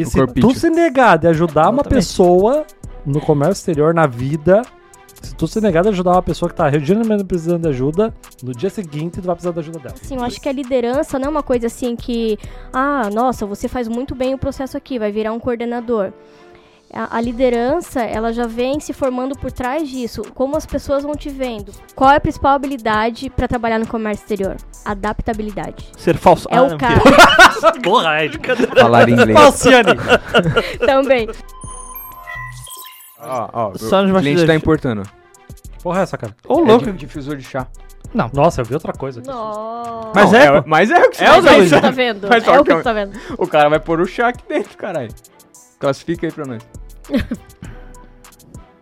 E se tu se negar de ajudar uma pessoa no comércio exterior, na vida, se tu se negar de ajudar uma pessoa que tá genuinamente precisando de ajuda, no dia seguinte tu vai precisar da ajuda dela. Sim, eu acho que a liderança não é uma coisa assim que, nossa, você faz muito bem o processo aqui, vai virar um coordenador. A liderança, ela já vem se formando por trás disso. Como as pessoas vão te vendo? Qual é a principal habilidade para trabalhar no comércio exterior? Adaptabilidade. Ser falso. É o cara. Porra, é de cadê? Falar inglês. Falciane. Também. O cliente tá importando. Porra, essa cara. Ô, louco. É um difusor de chá. Não. Nossa, eu vi outra coisa. Não. Mas é o que você tá vendo. É o que você tá vendo. O cara vai pôr o chá aqui dentro, caralho. Classifica aí pra nós.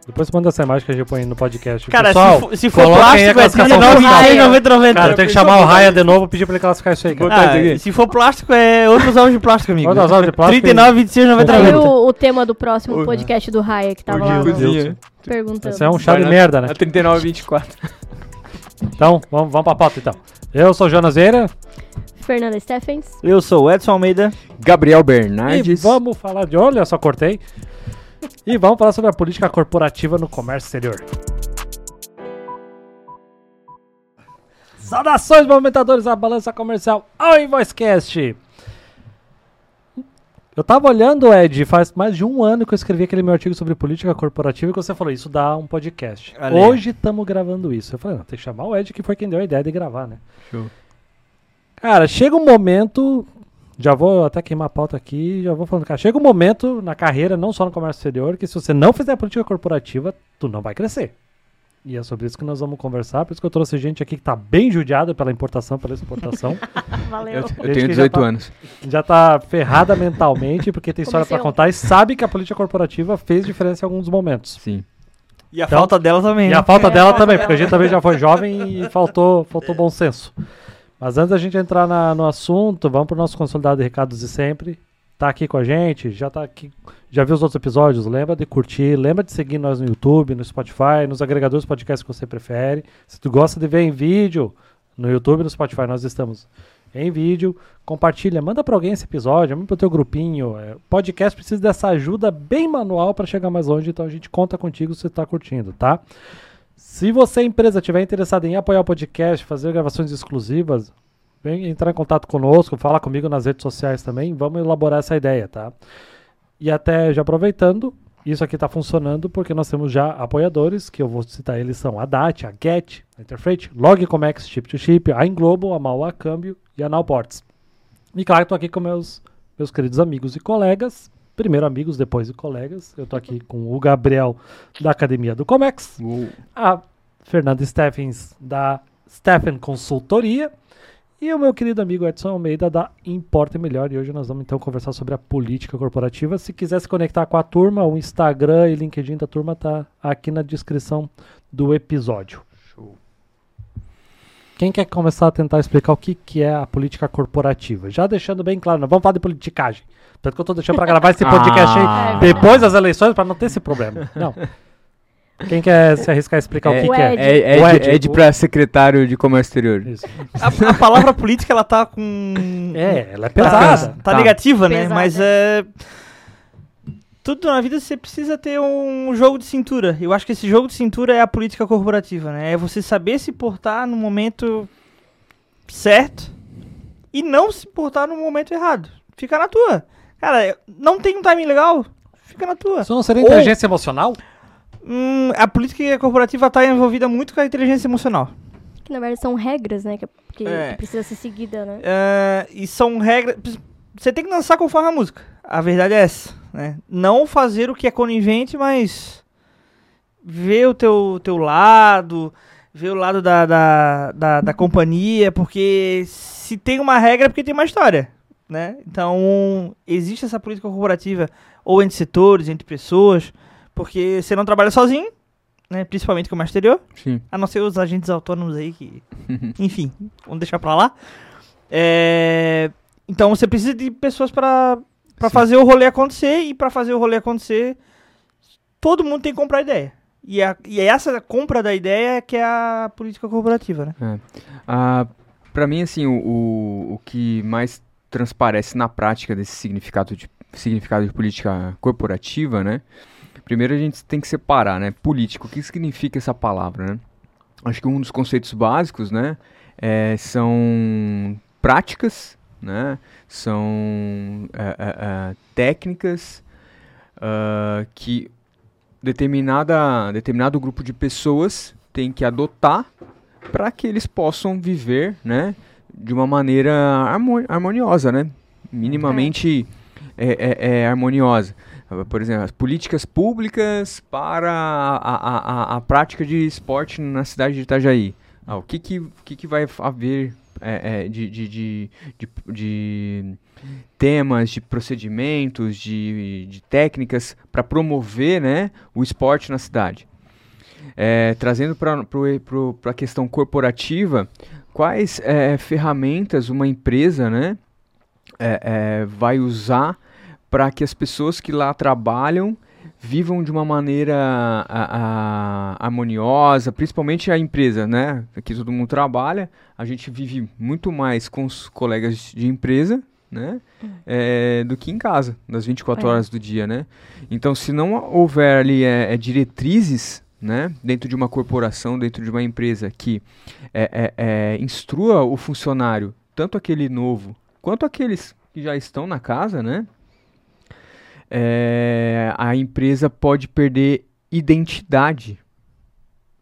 Depois manda essa imagem que a gente põe no podcast. Cara, pessoal, se for plástico, vai ser 19,90. Cara, eu tenho que chamar o Raia de novo e pedir pra ele classificar isso aí. Se for plástico, é outros alvos de plástico, amigo. Outros alvos de plástico. 39,26,90. O tema do próximo podcast do Raia que tava lá perguntando. Isso é um chá de merda, né? A 39,24. Então, vamos pra pauta, então. Eu sou o Jonas Vieira. Fernanda Steffens. Eu sou o Edson Almeida. Gabriel Bernardes. E vamos falar de... Olha, só cortei. E vamos falar sobre a política corporativa no comércio exterior. Saudações, movimentadores da balança comercial ao InvoiceCast. Eu tava olhando, Ed, faz mais de um ano que eu escrevi aquele meu artigo sobre política corporativa e que você falou, isso dá um podcast. Valeu. Hoje estamos gravando isso. Eu falei, não, tem que chamar o Ed, que foi quem deu a ideia de gravar, né? Show. Cara, chega um momento, já vou até queimar a pauta aqui, já vou falando, cara, chega um momento na carreira, não só no comércio exterior, que se você não fizer a política corporativa, tu não vai crescer. E é sobre isso que nós vamos conversar, por isso que eu trouxe gente aqui que tá bem judiada pela importação, pela exportação. Valeu. Eu tenho 18 anos. Já tá ferrada mentalmente, porque tem história pra contar e sabe que a política corporativa fez diferença em alguns momentos. Sim. E a falta dela também. E a falta dela também, porque a gente também já foi jovem e faltou bom senso. Mas antes da gente entrar no assunto, vamos pro nosso consolidado de recados de sempre. Tá aqui com a gente, já tá aqui, já viu os outros episódios, lembra de curtir, lembra de seguir nós no YouTube, no Spotify, nos agregadores de podcast que você prefere. Se tu gosta de ver em vídeo, no YouTube e no Spotify nós estamos em vídeo. Compartilha, manda pra alguém esse episódio, manda pro teu grupinho. O podcast precisa dessa ajuda bem manual pra chegar mais longe, então a gente conta contigo se você tá curtindo, tá? Se você, empresa, estiver interessada em apoiar o podcast, fazer gravações exclusivas, vem entrar em contato conosco, fala comigo nas redes sociais também, vamos elaborar essa ideia, tá? E até já aproveitando, isso aqui está funcionando porque nós temos já apoiadores, que eu vou citar eles, são a DAT, a GET, a Interfreight, LogComex, Chip2Chip, a Englobal, a MawaCambio e a NowPorts. E claro, estou aqui com meus queridos amigos e colegas. Primeiro amigos, depois colegas. Eu tô aqui com o Gabriel da Academia do Comex, a Fernanda Steffens da Steffens Consultoria e o meu querido amigo Edson Almeida da Importa Melhor. E hoje nós vamos então conversar sobre a política corporativa. Se quiser se conectar com a turma, o Instagram e LinkedIn da turma tá aqui na descrição do episódio. Show. Quem quer começar a tentar explicar o que é a política corporativa? Já deixando bem claro, não vamos falar de politicagem. Tanto que eu tô deixando pra gravar esse podcast aí depois das eleições pra não ter esse problema. Não. Quem quer se arriscar a explicar o que é? Ed pra secretário de comércio exterior. Isso. A palavra política, ela tá com... ela é pesada. Tá negativa, né? Pesada. Mas é... Tudo na vida você precisa ter um jogo de cintura. Eu acho que esse jogo de cintura é a política corporativa, né? É você saber se portar no momento certo e não se portar no momento errado. Fica na tua. Cara, não tem um timing legal? Fica na tua. Isso não seria inteligência emocional? A política corporativa está envolvida muito com a inteligência emocional. Que na verdade são regras, né? Que precisa ser seguida, né? E são regras... Você tem que dançar conforme a música. A verdade é essa, né? Não fazer o que é conivente, mas ver o teu lado, ver o lado da companhia, porque se tem uma regra é porque tem uma história, né? Então, existe essa política corporativa ou entre setores, entre pessoas, porque você não trabalha sozinho, né? Principalmente como exterior. Sim. A não ser os agentes autônomos aí que... Enfim, vamos deixar pra lá. Então você precisa de pessoas para fazer o rolê acontecer, e para fazer o rolê acontecer, todo mundo tem que comprar ideia. E é essa compra da ideia que é a política corporativa, né? Para mim, assim, o que mais transparece na prática desse significado de significado de política corporativa, né? Primeiro a gente tem que separar, né? Político, o que significa essa palavra, né? Acho que um dos conceitos básicos, né, são práticas, né, são técnicas que determinado grupo de pessoas tem que adotar para que eles possam viver, né, de uma maneira harmoniosa, né, minimamente harmoniosa. Por exemplo, as políticas públicas para a prática de esporte na cidade de Itajaí. O que vai haver de temas, de procedimentos, de técnicas para promover, né, o esporte na cidade? Trazendo para a questão corporativa, quais ferramentas uma empresa, né, vai usar para que as pessoas que lá trabalham vivam de uma maneira harmoniosa, principalmente a empresa, né? Aqui todo mundo trabalha, a gente vive muito mais com os colegas de empresa, né? Do que em casa, nas 24 horas do dia, né? Então, se não houver ali diretrizes, né, dentro de uma corporação, dentro de uma empresa que instrua o funcionário, tanto aquele novo quanto aqueles que já estão na casa, né? A empresa pode perder identidade,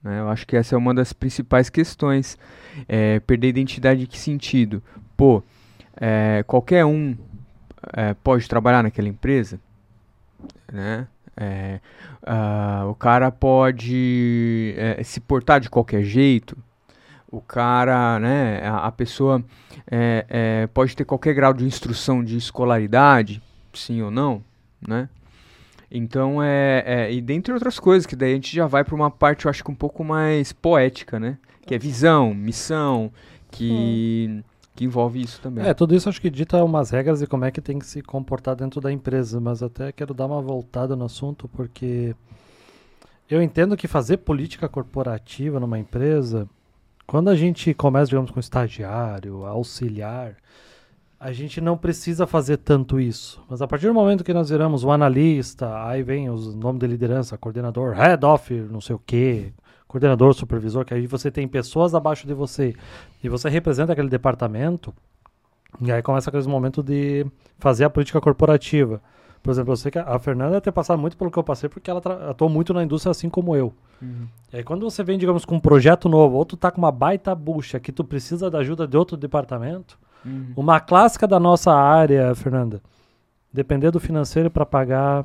né? Eu acho que essa é uma das principais questões. Perder identidade em que sentido? Qualquer um pode trabalhar naquela empresa, né? O cara pode se portar de qualquer jeito. O cara, né? A pessoa pode ter qualquer grau de instrução, de escolaridade, sim ou não, né? Então, e dentre outras coisas, que daí a gente já vai para uma parte, eu acho que um pouco mais poética, né? Que é visão, missão, que envolve isso também. Tudo isso acho que dita umas regras de como é que tem que se comportar dentro da empresa, mas até quero dar uma voltada no assunto, porque eu entendo que fazer política corporativa numa empresa, quando a gente começa, digamos, com estagiário, auxiliar, a gente não precisa fazer tanto isso. Mas a partir do momento que nós viramos um analista, aí vem os nomes de liderança, coordenador, head of, não sei o quê, coordenador, supervisor, que aí você tem pessoas abaixo de você e você representa aquele departamento, e aí começa aquele momento de fazer a política corporativa. Por exemplo, eu sei que a Fernanda deve ter passado muito pelo que eu passei, porque ela atuou muito na indústria assim como eu. Uhum. E aí quando você vem, digamos, com um projeto novo, ou tu tá com uma baita bucha que tu precisa da ajuda de outro departamento, uma clássica da nossa área, Fernanda, depender do financeiro para pagar,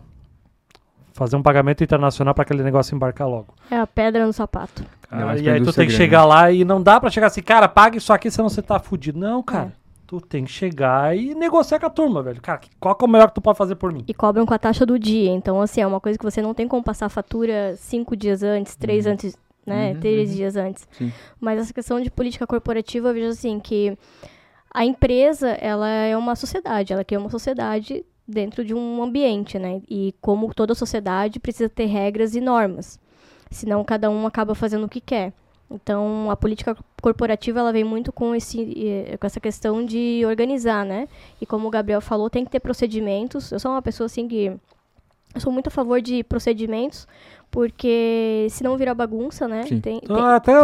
fazer um pagamento internacional para aquele negócio embarcar logo. É a pedra no sapato. Cara, e aí tu tem que chegar lá e não dá para chegar assim, cara, paga isso aqui, senão você tá fudido. Não, cara. Tu tem que chegar e negociar com a turma, velho. Cara, qual que é o melhor que tu pode fazer por mim? E cobram com a taxa do dia. Então, assim, é uma coisa que você não tem como passar a fatura 5 dias antes, 3 antes, né? 3 dias antes. Sim. Mas essa questão de política corporativa, eu vejo assim, que a empresa, ela é uma sociedade, ela cria uma sociedade dentro de um ambiente, né? E como toda sociedade, precisa ter regras e normas. Senão, cada um acaba fazendo o que quer. Então, a política corporativa, ela vem muito com essa questão de organizar, né? E como o Gabriel falou, tem que ter procedimentos. Eu sou uma pessoa, assim, que... Eu sou muito a favor de procedimentos, porque se não virar bagunça, né? Eu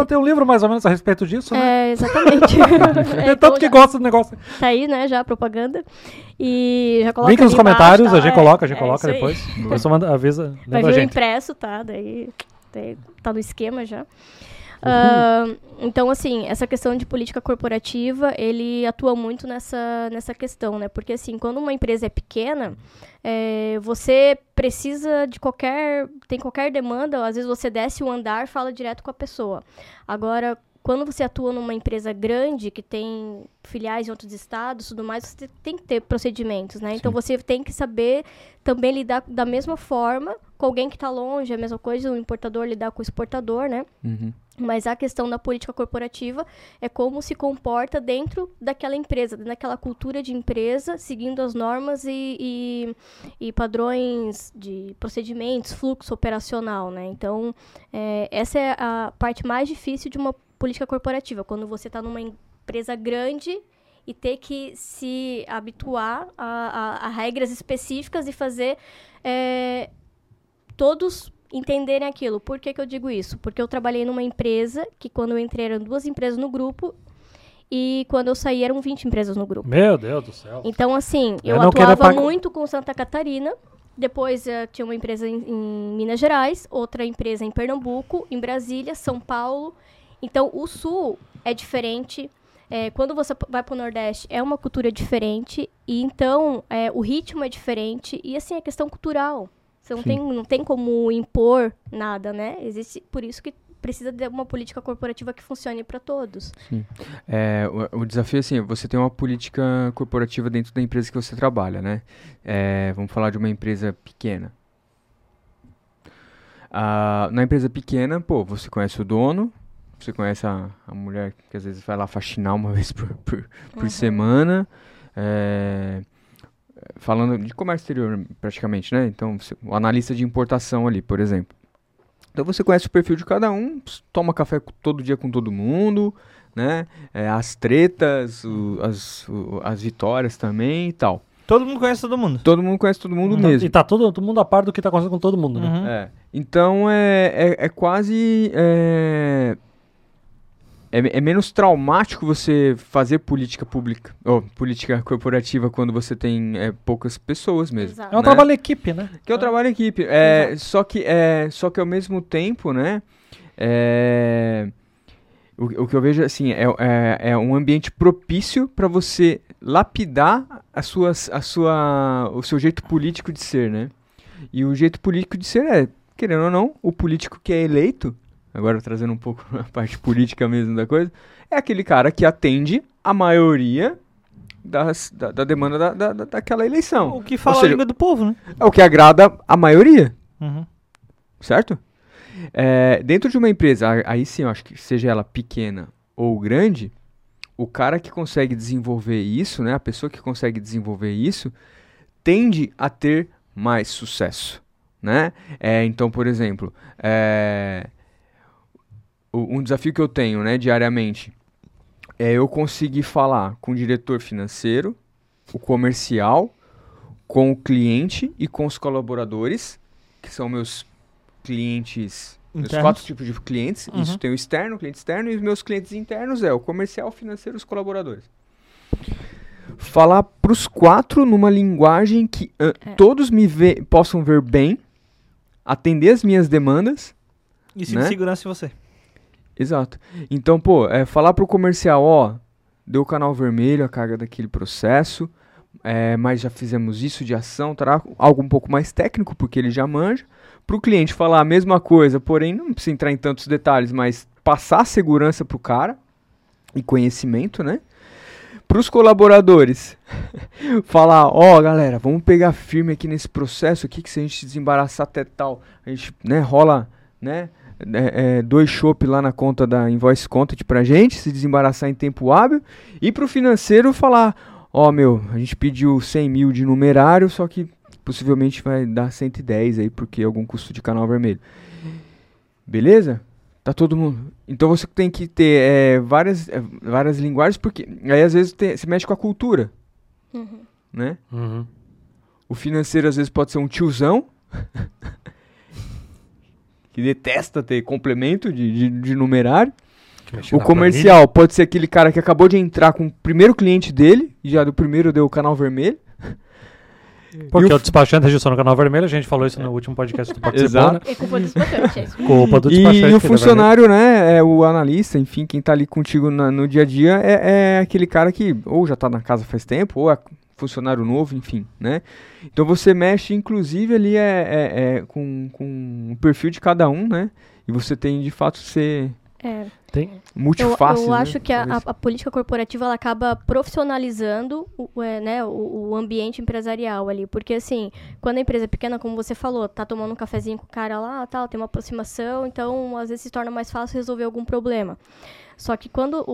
tenho um livro mais ou menos a respeito disso, né? Exatamente. Tanto que gosta do negócio. Tá aí, né, já a propaganda. E já coloca. Link nos comentários, a gente coloca, depois. A pessoa avisa. Vai vir o impresso, tá? Daí tá no esquema já. Então, assim, essa questão de política corporativa, ele atua muito nessa questão, né? Porque, assim, quando uma empresa é pequena, você precisa de qualquer demanda, às vezes você desce um andar, fala direto com a pessoa. Agora, quando você atua numa empresa grande, que tem filiais em outros estados, tudo mais, você tem que ter procedimentos, né? Sim. Então, você tem que saber também lidar da mesma forma com alguém que está longe, a mesma coisa, o importador lidar com o exportador, né? Uhum. Mas a questão da política corporativa é como se comporta dentro daquela empresa, daquela cultura de empresa, seguindo as normas e padrões de procedimentos, fluxo operacional, né? Então, essa é a parte mais difícil de uma política corporativa, quando você está numa empresa grande e ter que se habituar a regras específicas e fazer todos entenderem aquilo. Por que que eu digo isso? Porque eu trabalhei numa empresa que, quando eu entrei, eram 2 empresas no grupo. E quando eu saí, eram 20 empresas no grupo. Meu Deus do céu. Então, assim, eu atuava muito com Santa Catarina. Depois, tinha uma empresa em Minas Gerais, outra empresa em Pernambuco, em Brasília, São Paulo. Então, o Sul é diferente. Quando você vai para o Nordeste, é uma cultura diferente. E então, o ritmo é diferente. E, assim, é questão cultural. Você não tem como impor nada, né? Existe, por isso que precisa de uma política corporativa que funcione para todos. Sim. O desafio é assim, você tem uma política corporativa dentro da empresa que você trabalha, né? Vamos falar de uma empresa pequena. Na empresa pequena, pô, você conhece o dono, você conhece a mulher que às vezes vai lá faxinar uma vez por semana. Falando de comércio exterior praticamente, né? Então, o analista de importação ali, por exemplo. Então você conhece o perfil de cada um, toma café todo dia com todo mundo, né? As tretas, as vitórias também e tal. Todo mundo conhece todo mundo. Todo mundo conhece todo mundo mesmo. E tá todo mundo a par do que tá acontecendo com todo mundo, né? Uhum. Então é quase... É menos traumático você fazer política pública, ou política corporativa, quando você tem poucas pessoas mesmo. Exato. É um trabalho em equipe, né? Que é um trabalho em equipe. Só que ao mesmo tempo, né? O que eu vejo assim, é um ambiente propício para você lapidar o seu jeito político de ser, né? E o jeito político de ser querendo ou não, o político que é eleito. Agora trazendo um pouco a parte política mesmo da coisa, é aquele cara que atende a maioria da demanda daquela eleição. O que fala, ou seja, a língua do povo, né? É o que agrada a maioria, certo? Dentro de uma empresa, aí sim, eu acho que seja ela pequena ou grande, o cara que consegue desenvolver isso, né, a pessoa que consegue desenvolver isso, tende a ter mais sucesso, né? Então, por exemplo... Um desafio que eu tenho, né, diariamente, é eu conseguir falar com o diretor financeiro, o comercial, com o cliente e com os colaboradores, que são meus clientes, internos. Meus 4 tipos de clientes. Uhum. Isso tem o externo, o cliente externo, e os meus clientes internos o comercial, o financeiro e os colaboradores. Falar para os 4 numa linguagem que todos possam ver bem, atender as minhas demandas. Isso, né? De segurança em você. Exato. Então, falar pro comercial, deu o canal vermelho, a carga daquele processo, mas já fizemos isso de ação, terá algo um pouco mais técnico, porque ele já manja. Pro cliente falar a mesma coisa, porém, não precisa entrar em tantos detalhes, mas passar segurança pro cara e conhecimento, né? Pros colaboradores, falar, galera, vamos pegar firme aqui nesse processo aqui, que se a gente desembaraçar até tal, a gente, né, rola, né? 2 chopp lá na conta da Invoice Content pra gente, se desembaraçar em tempo hábil, e pro financeiro falar, a gente pediu 100 mil de numerário, só que possivelmente vai dar 110 aí, porque algum custo de canal vermelho. Beleza? Tá todo mundo. Então você tem que ter várias linguagens, porque aí às vezes se mexe com a cultura, né? Uhum. O financeiro às vezes pode ser um tiozão, que detesta ter complemento de numerário. O comercial pode ser aquele cara que acabou de entrar com o primeiro cliente dele, e já do primeiro deu o canal vermelho. Porque o despachante registrou no canal vermelho, a gente falou isso no último podcast do Participando. É culpa do despachante. E o funcionário, né, o analista, enfim, quem tá ali contigo no dia a dia, é aquele cara que ou já tá na casa faz tempo, ou é funcionário novo, enfim, né? Então você mexe, inclusive, ali com o perfil de cada um, né? E você tem, de fato, ser multifácil. Eu acho, né, que a política corporativa, ela acaba profissionalizando o ambiente empresarial ali. Porque, assim, quando a empresa é pequena, como você falou, tá tomando um cafezinho com o cara lá, tal, tem uma aproximação, então, às vezes, se torna mais fácil resolver algum problema. Só que quando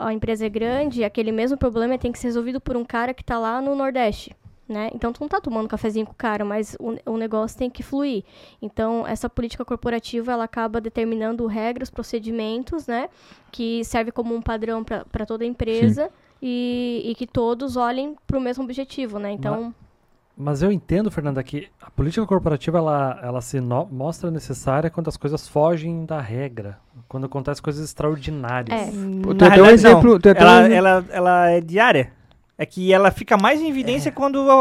a empresa é grande, aquele mesmo problema tem que ser resolvido por um cara que está lá no Nordeste, né? Então, tu não está tomando cafezinho com o cara, mas o negócio tem que fluir. Então, essa política corporativa, ela acaba determinando regras, procedimentos, né? Que serve como um padrão para toda a empresa. Sim. e que todos olhem para o mesmo objetivo, né? Então... Mas eu entendo, Fernanda, que a política corporativa ela se mostra necessária quando as coisas fogem da regra, quando acontecem coisas extraordinárias. Ela é diária. É que ela fica mais em evidência quando... Na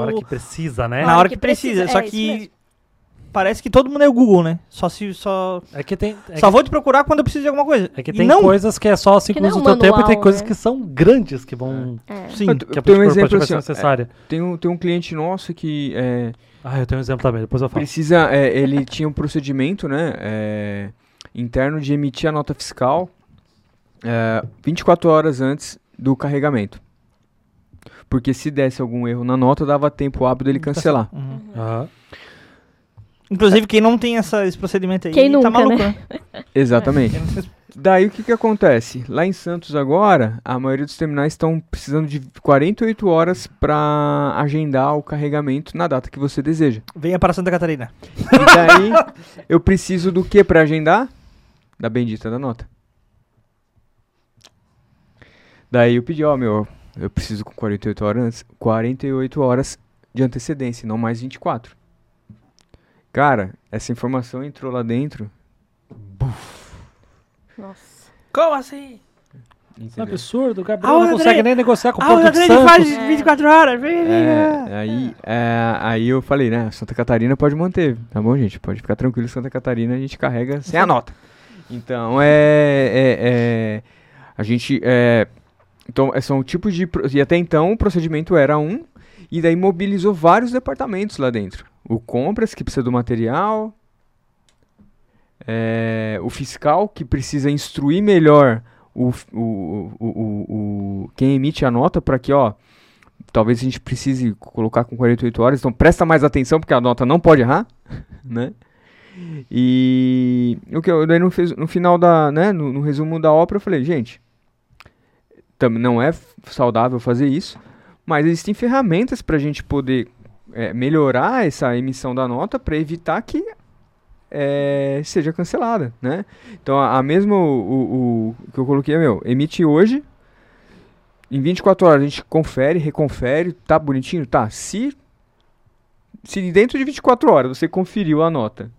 hora que precisa, né? Na hora que precisa. Só que parece que todo mundo é o Google, né? Vou te procurar quando eu preciso de alguma coisa. É que tem coisas que é só 5 minutos do teu tempo, e tem coisas que são grandes, que vão... Sim, que a política vai ser necessária. Tem um cliente nosso que... eu tenho um exemplo também, depois eu falo. Ele tinha um procedimento, né? Interno de emitir a nota fiscal 24 horas antes do carregamento. Porque se desse algum erro na nota, dava tempo hábil dele cancelar. Inclusive, quem não tem esse procedimento aí, tá maluco, né? Exatamente. Daí, o que acontece? Lá em Santos, agora, a maioria dos terminais estão precisando de 48 horas para agendar o carregamento na data que você deseja. Venha para Santa Catarina. E daí, eu preciso do que para agendar? Da bendita da nota. Daí, eu pedi, eu preciso com 48 horas de antecedência, não mais 24. Cara, essa informação entrou lá dentro. Nossa. Como assim? É um absurdo, o Gabriel não consegue nem negociar com o Porto de Santos. Faz 24 horas. Aí eu falei, né, Santa Catarina pode manter. Tá bom, gente, pode ficar tranquilo, Santa Catarina a gente carrega sem a nota. Então, a gente... Então, são tipos de... E até então, o procedimento era um, e daí mobilizou vários departamentos lá dentro. O compras, que precisa do material, o fiscal, que precisa instruir melhor quem emite a nota, para que, talvez a gente precise colocar com 48 horas, então presta mais atenção, porque a nota não pode errar, né? E daí no final no resumo da ópera, eu falei, gente... Também não é saudável fazer isso, mas existem ferramentas para a gente poder melhorar essa emissão da nota para evitar que seja cancelada, né? Então, a mesma o que eu coloquei é emite hoje, em 24 horas a gente confere, reconfere, tá bonitinho? Tá, se dentro de 24 horas você conferiu a nota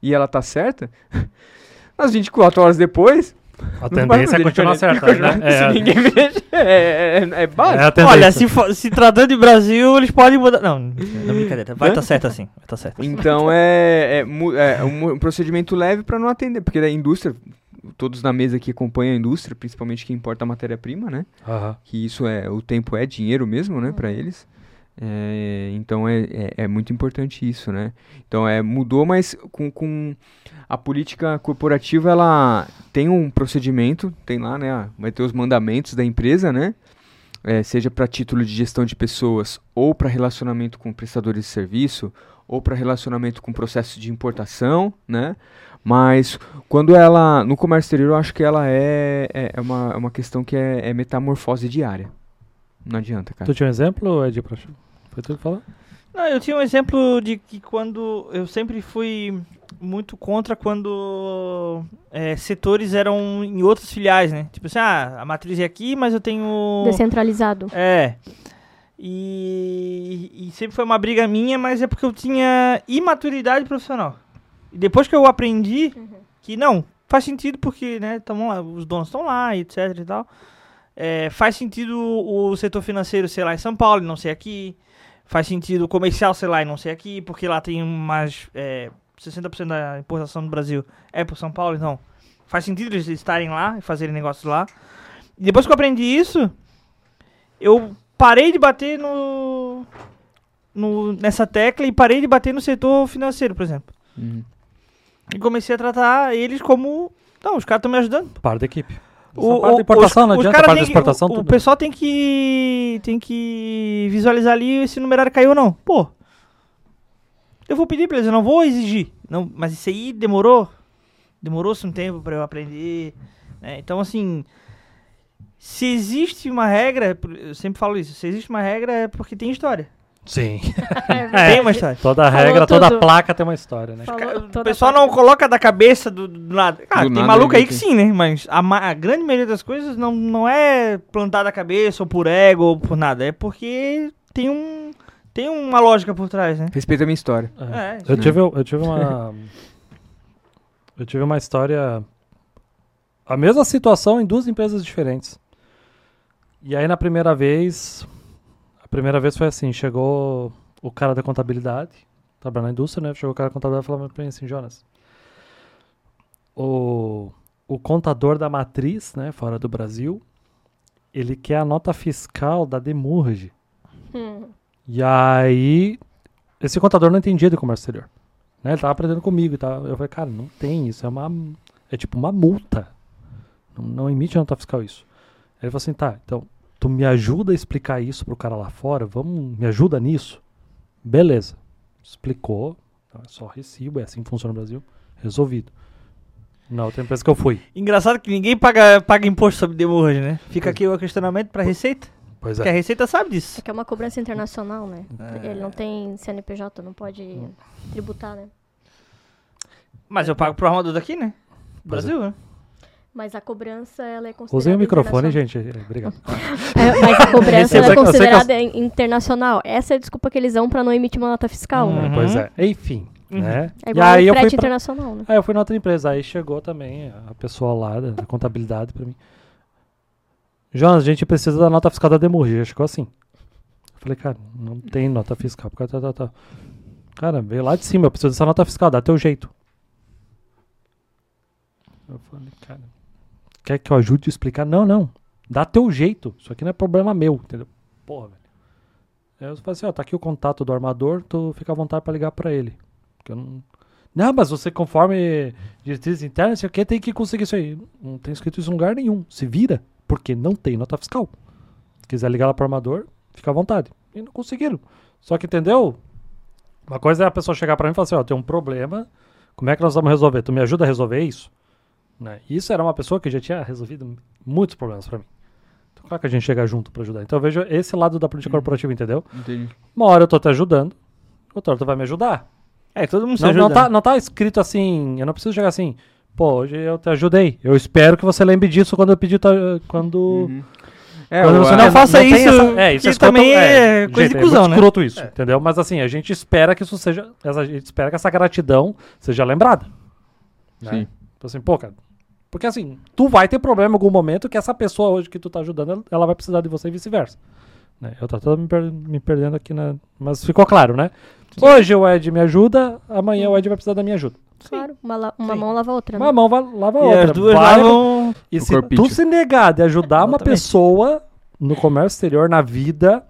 e ela tá certa, nas 24 horas depois... A tendência é continuar certa, né? Se ninguém mexe, é básico. Olha, se tratando de Brasil, eles podem mudar. Não, brincadeira. Vai estar certo assim. Vai tá certo. Então, é um procedimento leve para não atender. Porque da indústria, todos na mesa que acompanham a indústria, principalmente quem importa a matéria-prima, né? Que isso o tempo é dinheiro mesmo, né? Para eles. Então, é muito importante isso, né? Então, mudou, mas com a política corporativa, ela tem um procedimento, tem lá, né? Vai ter os mandamentos da empresa, né? Seja para título de gestão de pessoas, ou para relacionamento com prestadores de serviço, ou para relacionamento com processo de importação, né? Mas, quando ela... No comércio exterior, eu acho que ela é uma questão que é metamorfose diária. Não adianta, cara. Tu tinha um exemplo, Ed? Foi tudo que falou? Não, eu tinha um exemplo de que quando... Eu sempre fui muito contra quando setores eram em outras filiais, né? Tipo assim, a matriz é aqui, mas eu tenho... Descentralizado. E sempre foi uma briga minha, mas é porque eu tinha imaturidade profissional. E depois que eu aprendi que não, faz sentido porque, né, tamo lá, os donos estão lá, etc e tal... faz sentido o setor financeiro ser lá em São Paulo e não ser aqui. Faz sentido o comercial ser lá e não ser aqui, porque lá tem mais 60% da importação do Brasil é por São Paulo, então faz sentido eles estarem lá e fazerem negócios lá. E depois que eu aprendi isso, eu parei de bater nessa tecla e parei de bater no setor financeiro, por exemplo. E comecei a tratar eles como... Não, os caras estão me ajudando. Parte da equipe. O pessoal tem que visualizar ali se o numerário caiu ou não. Pô, eu vou pedir pra eles, eu não vou exigir. Não, mas isso aí demorou. Demorou-se um tempo pra eu aprender. Né? Então, assim, se existe uma regra, eu sempre falo isso, se existe uma regra é porque tem história. Sim. Tem uma história. Toda regra, toda placa tem uma história, né? O pessoal não coloca da cabeça do nada. Ah, tem maluco aí que sim, né? Mas a grande maioria das coisas não é plantar da cabeça, ou por ego, ou por nada. É porque tem uma lógica por trás, né? Respeita a minha história. É. Eu tive uma história... A mesma situação em duas empresas diferentes. E aí na primeira vez... A primeira vez foi assim, chegou o cara da contabilidade, trabalhando na indústria, né? Chegou o cara da contabilidade e falou pra mim assim, Jonas, o contador da matriz, né, fora do Brasil, ele quer a nota fiscal da Demurge. E aí, esse contador não entendia de comércio exterior. Né? Ele tava aprendendo comigo e tal. Eu falei, cara, não tem isso, é tipo uma multa. Não emite nota fiscal isso. Aí ele falou assim, tá, então... Tu me ajuda a explicar isso pro cara lá fora? Me ajuda nisso? Beleza. Explicou. Então é só recibo, é assim que funciona no Brasil. Resolvido. Na outra empresa que eu fui. Engraçado que ninguém paga imposto sobre demurragem, né? Fica aqui o questionamento pra Receita. Pois é. Porque a Receita sabe disso. É que é uma cobrança internacional, né? É. Ele não tem CNPJ, não pode tributar, né? Mas eu pago pro armador daqui, né? Brasil, né? Mas a cobrança, ela é considerada... Usei o microfone, gente. Obrigado. Mas a cobrança ela é considerada internacional. Essa é a desculpa que eles dão para não emitir uma nota fiscal, né? Pois é. Enfim, né? É igual e aí frete internacional, né? Aí eu fui na outra empresa. Aí chegou também a pessoa lá da contabilidade para mim. Jonas, a gente precisa da nota fiscal da Demurgia. Chegou assim. Eu falei, cara, não tem nota fiscal. Cara, veio lá de cima. Eu preciso dessa nota fiscal. Dá teu jeito. Eu falei, cara... Quer que eu ajude a explicar? Não. Dá teu jeito. Isso aqui não é problema meu, entendeu? Porra, velho. Aí eu falei assim, ó, tá aqui o contato do armador, tu fica à vontade pra ligar pra ele. Porque eu não, mas você conforme diretrizes internas, você tem que conseguir isso aí. Não tem escrito isso em lugar nenhum. Se vira, porque não tem nota fiscal. Se quiser ligar lá pro armador, fica à vontade. E não conseguiram. Só que, entendeu? Uma coisa é a pessoa chegar pra mim e falar assim, ó, tem um problema, como é que nós vamos resolver? Tu me ajuda a resolver isso? Né? Isso era uma pessoa que já tinha resolvido muitos problemas pra mim. Então, claro que a gente chega junto pra ajudar. Então, eu vejo esse lado da política corporativa, entendeu? Entendi. Uma hora eu tô te ajudando, outra hora tu vai me ajudar. É, todo mundo se ajuda. Não tá escrito assim, eu não preciso chegar assim, pô, hoje eu te ajudei. Eu espero que você lembre disso quando eu pedir... Quando você não faça isso, isso também é coisa de cuzão, né? É escroto isso, entendeu? Mas assim, a gente espera que isso seja... A gente espera que essa gratidão seja lembrada. Né? Sim. Então assim, pô, cara... Porque assim, tu vai ter problema em algum momento que essa pessoa hoje que tu tá ajudando, ela vai precisar de você e vice-versa. Né? Eu tô todo me perdendo aqui, mas ficou claro, né? Sim. Hoje o Ed me ajuda, amanhã o Ed vai precisar da minha ajuda. Claro, uma mão lava a outra. Né? Uma mão lava a outra. E as duas lavam... E se tu se negar de ajudar uma pessoa no comércio exterior, na vida,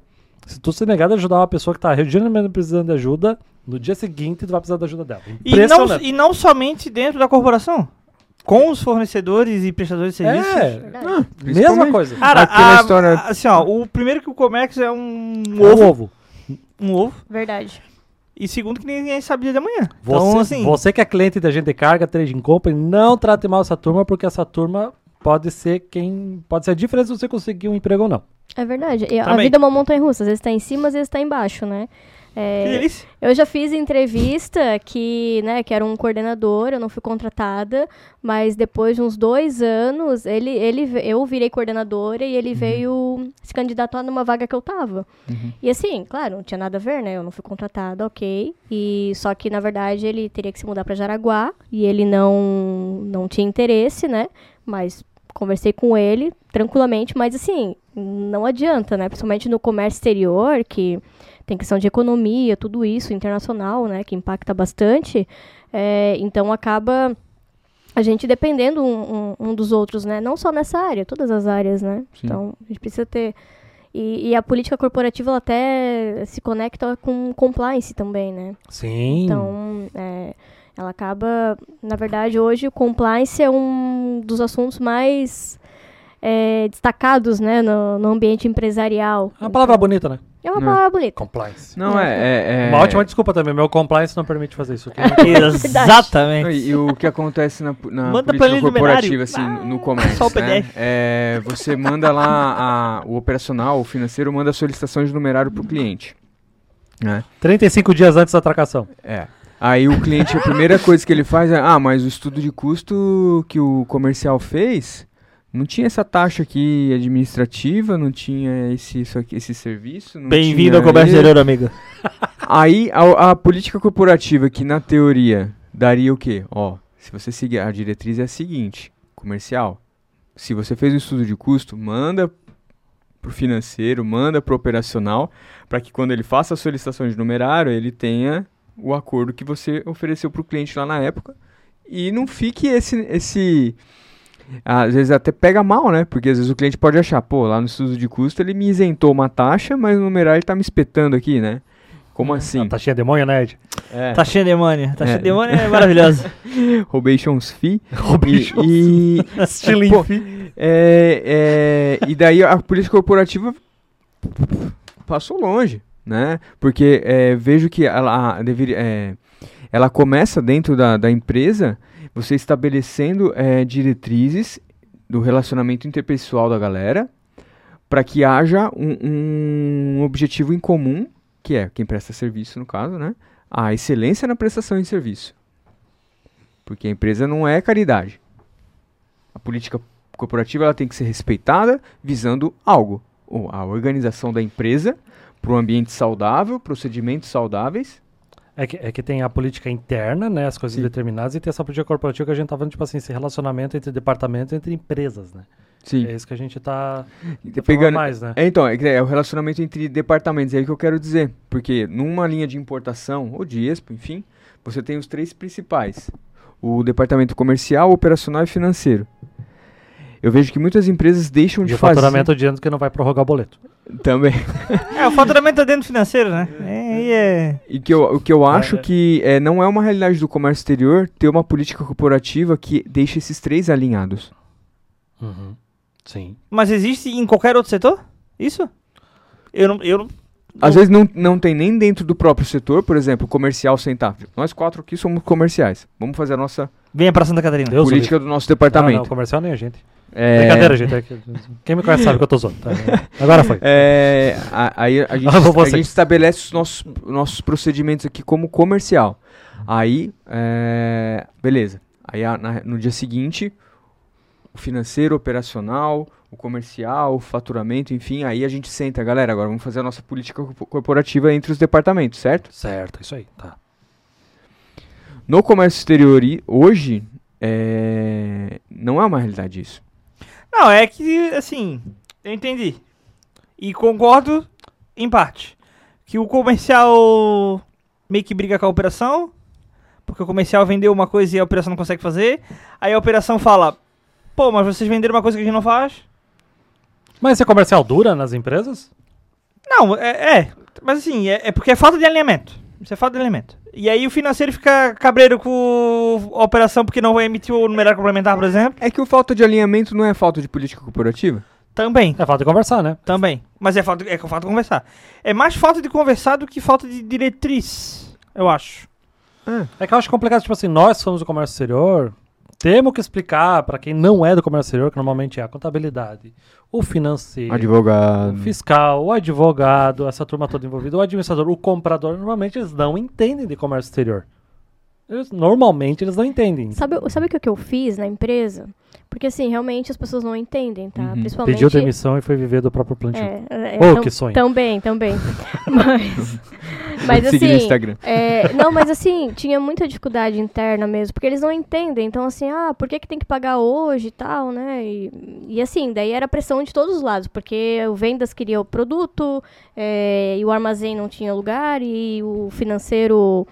se tu se negar de ajudar uma pessoa que tá genuinamente precisando de ajuda, no dia seguinte tu vai precisar da ajuda dela. Impressionante. E não somente dentro da corporação. Com os fornecedores e prestadores de serviços. Mesma coisa. Cara, história... assim, ó, o primeiro que o Comex é um ovo. Um ovo. Verdade. E segundo que ninguém sabia de amanhã. Então, assim, você que é cliente da gente de carga, trading company, não trate mal essa turma, porque essa turma pode ser a diferença se você conseguir um emprego ou não. É verdade. E a vida é uma montanha russa. Às vezes tá em cima, às vezes tá embaixo, né? Eu já fiz entrevista que era um coordenador, eu não fui contratada, mas depois de uns 2 anos, eu virei coordenadora e ele veio se candidatar numa vaga que eu tava. E assim, claro, não tinha nada a ver, né? Eu não fui contratada, ok. E só que, na verdade, ele teria que se mudar pra Jaraguá e ele não tinha interesse, né? Mas conversei com ele tranquilamente, mas assim, não adianta, né? Principalmente no comércio exterior, que... Tem questão de economia, tudo isso, internacional, né? Que impacta bastante. Então, acaba a gente dependendo um dos outros, né? Não só nessa área, todas as áreas, né? Sim. Então, a gente precisa ter... E a política corporativa, ela até se conecta com compliance também, né? Sim. Então, ela acaba... Na verdade, hoje, o compliance é um dos assuntos mais... destacados, né, no ambiente empresarial. É uma palavra bonita, né? É uma palavra bonita. Compliance. Não, uma ótima desculpa também. Meu compliance não permite fazer isso aqui. Exatamente. E o que acontece na política corporativa, assim, no comércio, só o PDF. Né? Você manda lá o operacional, o financeiro, manda a solicitação de numerário para o cliente. Né? 35 dias antes da atracação. É. Aí o cliente, a primeira coisa que ele faz é, ah, mas o estudo de custo que o comercial fez, não tinha essa taxa aqui administrativa, não tinha esse serviço. Bem-vindo ao comércio exterior, amiga. Aí a política corporativa, que na teoria daria o quê? Ó, se você seguir, a diretriz é a seguinte, comercial, se você fez o estudo de custo, manda pro financeiro, manda pro operacional, para que quando ele faça a solicitação de numerário, ele tenha o acordo que você ofereceu para o cliente lá na época e não fique esse... Às vezes até pega mal, né? Porque às vezes o cliente pode achar, pô, lá no estudo de custo ele me isentou uma taxa, mas no numerário ele tá me espetando aqui, né? Como assim? A taxinha demônio, né, Ed? É. Taxinha demônio. Taxinha demônio é maravilhosa. Robations fee. Robations fee. Stealing fee. E daí a política corporativa passou longe, né? Porque vejo que ela deveria... Ela começa dentro da empresa, você estabelecendo diretrizes do relacionamento interpessoal da galera para que haja um objetivo em comum, que é quem presta serviço, no caso, né? A excelência na prestação de serviço. Porque a empresa não é caridade. A política corporativa ela tem que ser respeitada visando algo. Ou a organização da empresa para um ambiente saudável, procedimentos saudáveis... É que tem a política interna, né, as coisas Sim. determinadas, e tem essa política corporativa que a gente está falando, tipo assim, esse relacionamento entre departamentos, entre empresas, né? Sim. É isso que a gente está pegando mais, né? Então, é o relacionamento entre departamentos, é aí que eu quero dizer, porque numa linha de importação, ou de expo, enfim, você tem os três principais, o departamento comercial, operacional e financeiro. Eu vejo que muitas empresas deixam de fazer... E o faturamento adiante que não vai prorrogar o boleto. Também. O faturamento adiante financeiro, né? E que eu acho que não é uma realidade do comércio exterior ter uma política corporativa que deixe esses três alinhados. Uhum. Sim. Mas existe em qualquer outro setor? Isso? Eu não... Às vezes não tem nem dentro do próprio setor, por exemplo, comercial sentar. Nós quatro aqui somos comerciais. Vamos fazer a nossa... Venha pra Santa Catarina. Deus política ouvido. Do nosso departamento. Não, comercial nem a gente. Brincadeira, gente. Quem me conhece sabe que eu tô zoando. Tá? Agora foi. Aí a gente estabelece os nossos procedimentos aqui como comercial. Aí, beleza. Aí no dia seguinte, o financeiro, operacional, o comercial, o faturamento, enfim. Aí a gente senta, galera, agora vamos fazer a nossa política corporativa entre os departamentos, certo? Certo, isso aí, tá. No comércio exterior hoje, não é uma realidade isso. Não, é que, assim, eu entendi. E concordo, em parte, que o comercial meio que briga com a operação, porque o comercial vendeu uma coisa e a operação não consegue fazer. Aí a operação fala, pô, mas vocês venderam uma coisa que a gente não faz. Mas esse comercial dura nas empresas? Não, mas assim, é porque é falta de alinhamento. Isso é falta de alinhamento. E aí o financeiro fica cabreiro com a operação porque não vai emitir o numerário complementar, por exemplo. É que o falta de alinhamento não é falta de política corporativa? Também. É falta de conversar, né? Também. Mas é falta de conversar. É mais falta de conversar do que falta de diretriz, eu acho. É que eu acho complicado, tipo assim, nós somos do comércio exterior, temos que explicar para quem não é do comércio exterior, que normalmente é a contabilidade, o financeiro, advogado. O fiscal, o advogado, essa turma toda envolvida, o administrador, o comprador, normalmente eles não entendem de comércio exterior. Normalmente eles não entendem. Sabe o que eu fiz na empresa? Porque assim, realmente as pessoas não entendem, tá? Uhum. Principalmente... Pediu demissão e foi viver do próprio plantio. Que sonho. Também. Mas assim... Seguir no Instagram. Não, mas assim, tinha muita dificuldade interna mesmo, porque eles não entendem. Então assim, por que tem que pagar hoje e tal, né? E assim, daí era pressão de todos os lados, porque o vendas queria o produto, e o armazém não tinha lugar, e o financeiro...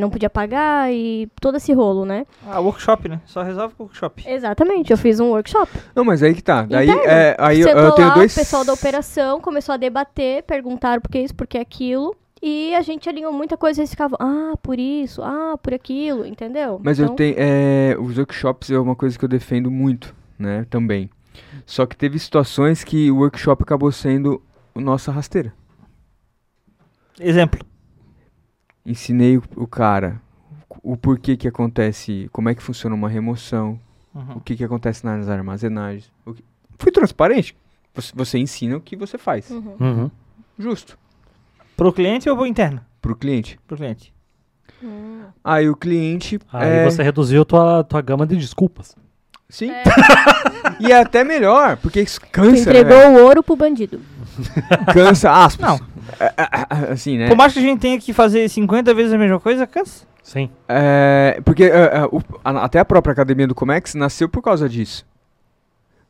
não podia pagar e todo esse rolo, né? Workshop, né? Só resolve com workshop. Exatamente, eu fiz um workshop. Não, mas aí que tá. Daí, então, aí eu tenho dois... O pessoal da operação começou a debater, perguntaram por que isso, por que aquilo, e a gente alinhou muita coisa e eles ficavam, por isso, por aquilo, entendeu? Mas então... eu tenho... os workshops é uma coisa que eu defendo muito, né? Também. Só que teve situações que o workshop acabou sendo nossa rasteira. Exemplo. Ensinei o cara o porquê que acontece, como é que funciona uma remoção, o que acontece nas armazenagens. Fui transparente. Você ensina o que você faz. Justo. Pro cliente ou pro interno? Pro cliente. Pro cliente. Aí o cliente... Aí você reduziu tua gama de desculpas. Sim. É. E é até melhor, porque isso cansa. Você entregou o ouro pro bandido. Cansa, aspas. Não. Assim, né? Por mais que a gente tenha que fazer 50 vezes a mesma coisa, cansa. Sim. É, porque até a própria Academia do Comex nasceu por causa disso.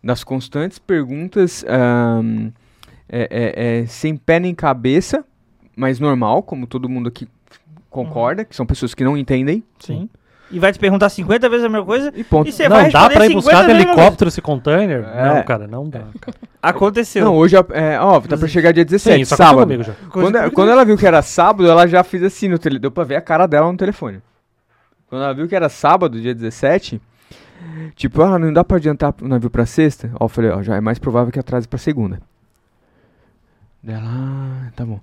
Das constantes perguntas sem pé nem cabeça, mas normal, como todo mundo aqui concorda, que são pessoas que não entendem. Sim. E vai te perguntar 50 vezes a mesma coisa e ponto. E você não vai dá pra ir buscar helicóptero esse container? É. Não, cara, não dá. Cara. Aconteceu. Não, hoje, óbvio, tá pra chegar dia 17, sim, isso sábado. Comigo já. Quando ela viu que era sábado, ela já fez assim no telefone. Deu pra ver a cara dela no telefone. Quando ela viu que era sábado, dia 17, tipo, não dá pra adiantar o navio pra sexta? Ó, eu falei, já é mais provável que atrase pra segunda. Daí ela, tá bom.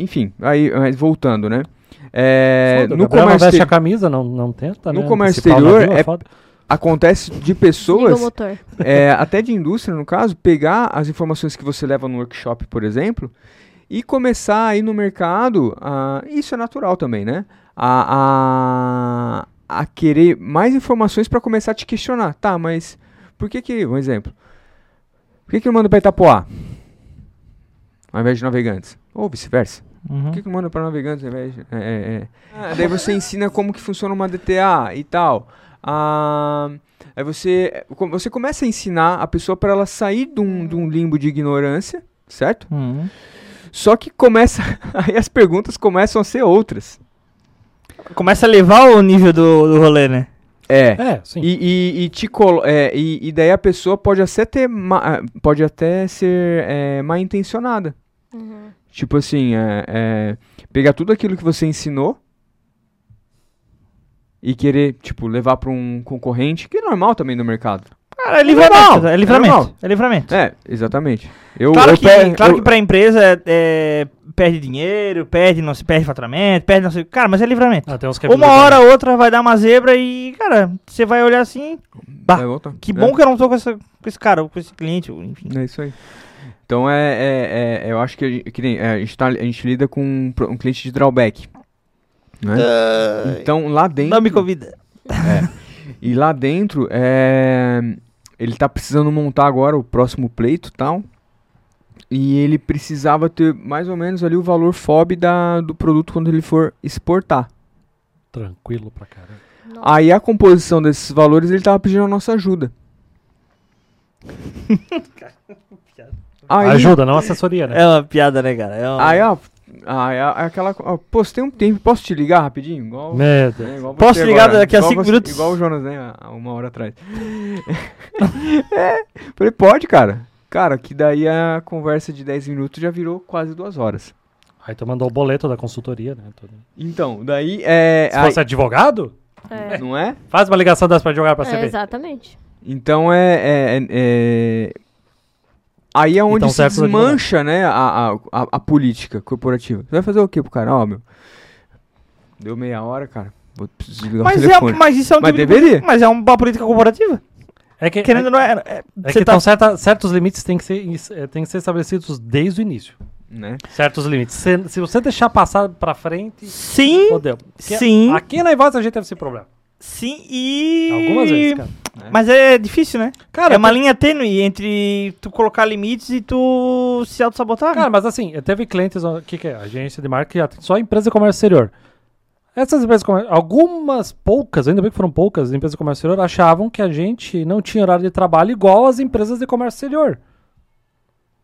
Enfim, aí, mas voltando, né? No comércio não veste a camisa, não tenta, no né? comércio exterior acontece de pessoas até de indústria, no caso, pegar as informações que você leva no workshop, por exemplo, e começar aí no mercado, isso é natural também, né? A querer mais informações para começar a te questionar. Tá, mas por que que, um exemplo, por que que eu mando para Itapoá ao invés de Navegantes? Ou vice-versa. Uhum. Por que manda para Navegantes ao invés de... Daí você ensina como que funciona uma DTA e tal. Aí você começa a ensinar a pessoa para ela sair de um limbo de ignorância, certo? Uhum. Só que aí as perguntas começam a ser outras. Começa a levar o nível do rolê, né? Sim. E daí a pessoa pode até ser mal intencionada. Uhum. Tipo assim, pegar tudo aquilo que você ensinou e querer, tipo, levar pra um concorrente, que é normal também no mercado. Cara, é livramento. É, exatamente. Claro que pra empresa perde dinheiro, perde faturamento, perde não sei o que. Cara, mas é livramento. Uma hora ou outra vai dar uma zebra e, cara, você vai olhar assim, que bom que eu não tô com esse cara, ou com esse cliente, ou, enfim. É isso aí. Então, eu acho que a gente lida com um cliente de drawback, né? Então, lá dentro... Não me convida. E lá dentro, ele tá precisando montar agora o próximo pleito e tal. E ele precisava ter mais ou menos ali o valor FOB do produto quando ele for exportar. Tranquilo pra caramba. Aí a composição desses valores, ele tava pedindo a nossa ajuda. Aí, ajuda, não assessoria, né? É uma piada, né, cara? Tem um tempo, posso te ligar rapidinho? Igual, merda. Né, igual posso te ligar agora, daqui a 5 minutos? Igual o Jonas, né? Uma hora atrás. Falei, pode, cara. Cara, que daí a conversa de 10 minutos já virou quase 2 horas. Aí tu mandou o boleto da consultoria, né? Então, daí... Se fosse advogado? Não é? Faz uma ligação dessa pra advogado pra CB. Exatamente. Então, aí é onde então, se desmancha, né, a política corporativa. Você vai fazer o quê pro cara? Meu, deu meia hora, cara. Vou precisar ligar o telefone. Mas isso é um mas é uma política corporativa. Certos limites têm que ser estabelecidos desde o início, né? Certos limites. Se você deixar passar pra frente... Sim, fodeu. Sim. Aqui na Ivoz a gente teve esse problema. Sim, e... Algumas vezes, cara. Mas é difícil, né? Cara, é uma linha tênue entre tu colocar limites e tu se auto-sabotar. Cara, né? Mas assim, eu teve clientes... que é? Agência de marketing, só empresa de comércio exterior. Essas empresas de comércio... Algumas poucas, ainda bem que foram poucas, empresas de comércio exterior achavam que a gente não tinha horário de trabalho igual as empresas de comércio exterior.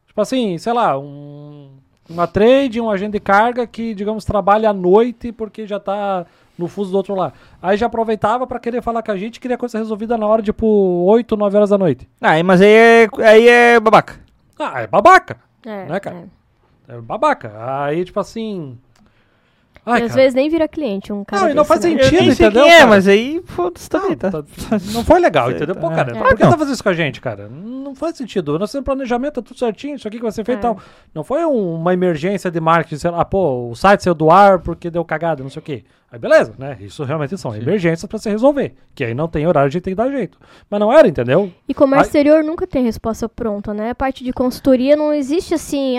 Tipo assim, sei lá, uma trade, um agente de carga que, digamos, trabalha à noite porque já tá... no fuso do outro lado. Aí já aproveitava pra querer falar com a gente, queria coisa resolvida na hora, tipo, 8, 9 horas da noite. Mas aí é babaca. É babaca. Né, cara? É babaca. Aí, tipo assim... E às vezes nem vira cliente um cara. Não faz sentido, entendeu? Mas aí, foda-se também, tá? Não foi legal, entendeu? Pô, cara, por que tá fazendo isso com a gente, cara? Não faz sentido. Nós temos planejamento, tá tudo certinho, isso aqui que vai ser feito e tal. Não foi uma emergência de marketing, sei lá, o site saiu do ar porque deu cagada, não sei o quê. Aí beleza, né? Isso realmente são emergências para se resolver, que aí não tem horário, a gente tem que dar jeito. Mas não era, entendeu? E comércio exterior nunca tem resposta pronta, né? A parte de consultoria não existe assim...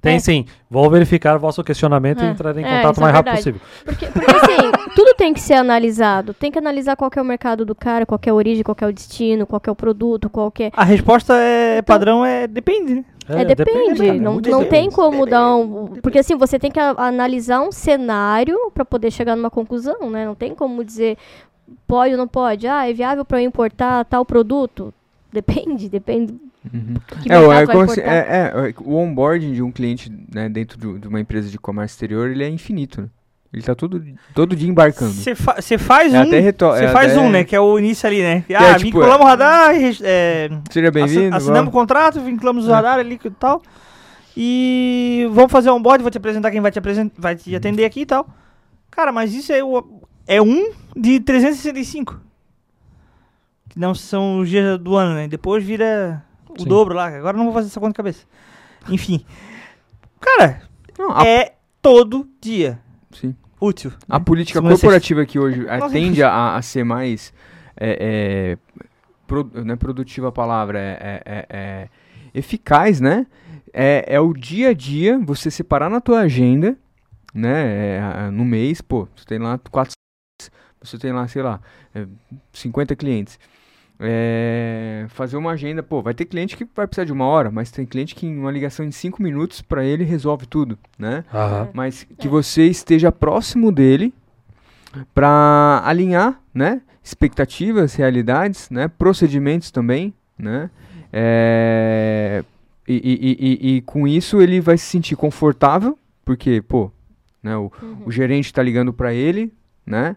Tem sim. Vou verificar o vosso questionamento e entrar em contato o mais rápido possível. Porque assim, tudo tem que ser analisado. Tem que analisar qual que é o mercado do cara, qual que é a origem, qual que é o destino, qual que é o produto, qual que é... A resposta padrão depende, né? Depende. Não tem como dar um... Porque assim, você tem que analisar um cenário para poder chegar numa conclusão, né? Não tem como dizer pode ou não pode. Ah, é viável para eu importar tal produto? Depende. Uhum. O onboarding de um cliente, né, dentro de uma empresa de comércio exterior, ele é infinito, né? Ele tá todo dia embarcando. Você faz um, né? Que é o início ali, né? Vinculamos o radar, seja bem-vindo, assinamos o contrato, vinculamos o radar ali e tal. E vamos fazer um onboard, vou te apresentar quem vai te atender aqui e tal. Cara, mas isso é um de 365. Que não são os dias do ano, né? Depois vira o dobro lá. Agora não vou fazer essa conta de cabeça. Enfim. Cara, é todo dia. Sim. Útil. A política corporativa que hoje tende a ser mais não é produtiva a palavra, é eficaz, né? É o dia a dia, você separar na tua agenda, né? No mês, pô, você tem lá 4, você tem lá, sei lá, 50 clientes. Fazer uma agenda, pô, vai ter cliente que vai precisar de 1 hora, mas tem cliente que em uma ligação de 5 minutos para ele resolve tudo, né? Uhum. Mas que você esteja próximo dele para alinhar, né? Expectativas, realidades, né? Procedimentos também, né? E com isso ele vai se sentir confortável, porque, pô, né? O gerente tá ligando para ele, né?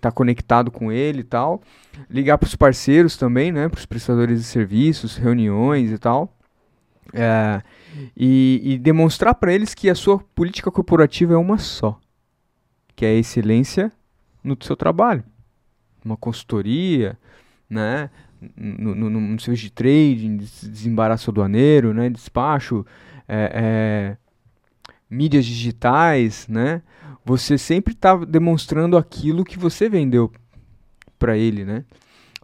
Tá conectado com ele e tal, ligar para os parceiros também, né, para os prestadores de serviços, reuniões e tal, e demonstrar para eles que a sua política corporativa é uma só, que é a excelência no seu trabalho, uma consultoria, né, no serviço de trading, desembaraço aduaneiro, né, despacho, mídias digitais, né? Você sempre está demonstrando aquilo que você vendeu para ele, né?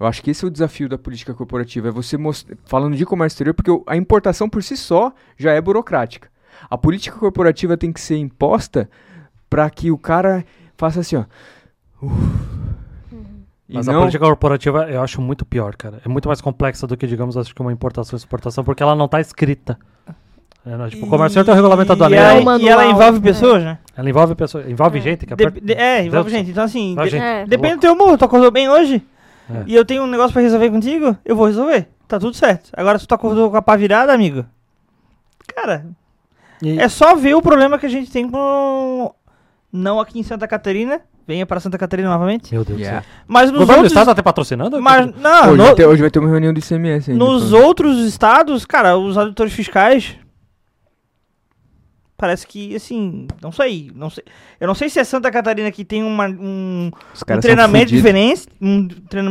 Eu acho que esse é o desafio da política corporativa, é você falando de comércio exterior, porque a importação por si só já é burocrática. A política corporativa tem que ser imposta para que o cara faça assim, ó. Mas a política corporativa eu acho muito pior, cara. É muito mais complexa do que, digamos, acho que uma importação e exportação, porque ela não está escrita. O comércio exterior tem o regulamento aduaneiro. E ela envolve pessoas, né? Ela envolve pessoas, envolve gente que envolve gente. Então assim, depende do teu humor. Tu acordou bem hoje e eu tenho um negócio pra resolver contigo, eu vou resolver. Tá tudo certo. Agora se tu acordou com a pá virada, amigo, cara, é só ver o problema que a gente tem com... Não aqui em Santa Catarina. Venha para Santa Catarina novamente. Meu Deus do céu. Mas nos outros estados até patrocinando? Mas, não, hoje vai ter uma reunião do ICMS. Nos outros estados, cara, os auditores fiscais... Parece que, assim, não sei. Eu não sei se é Santa Catarina que tem um treinamento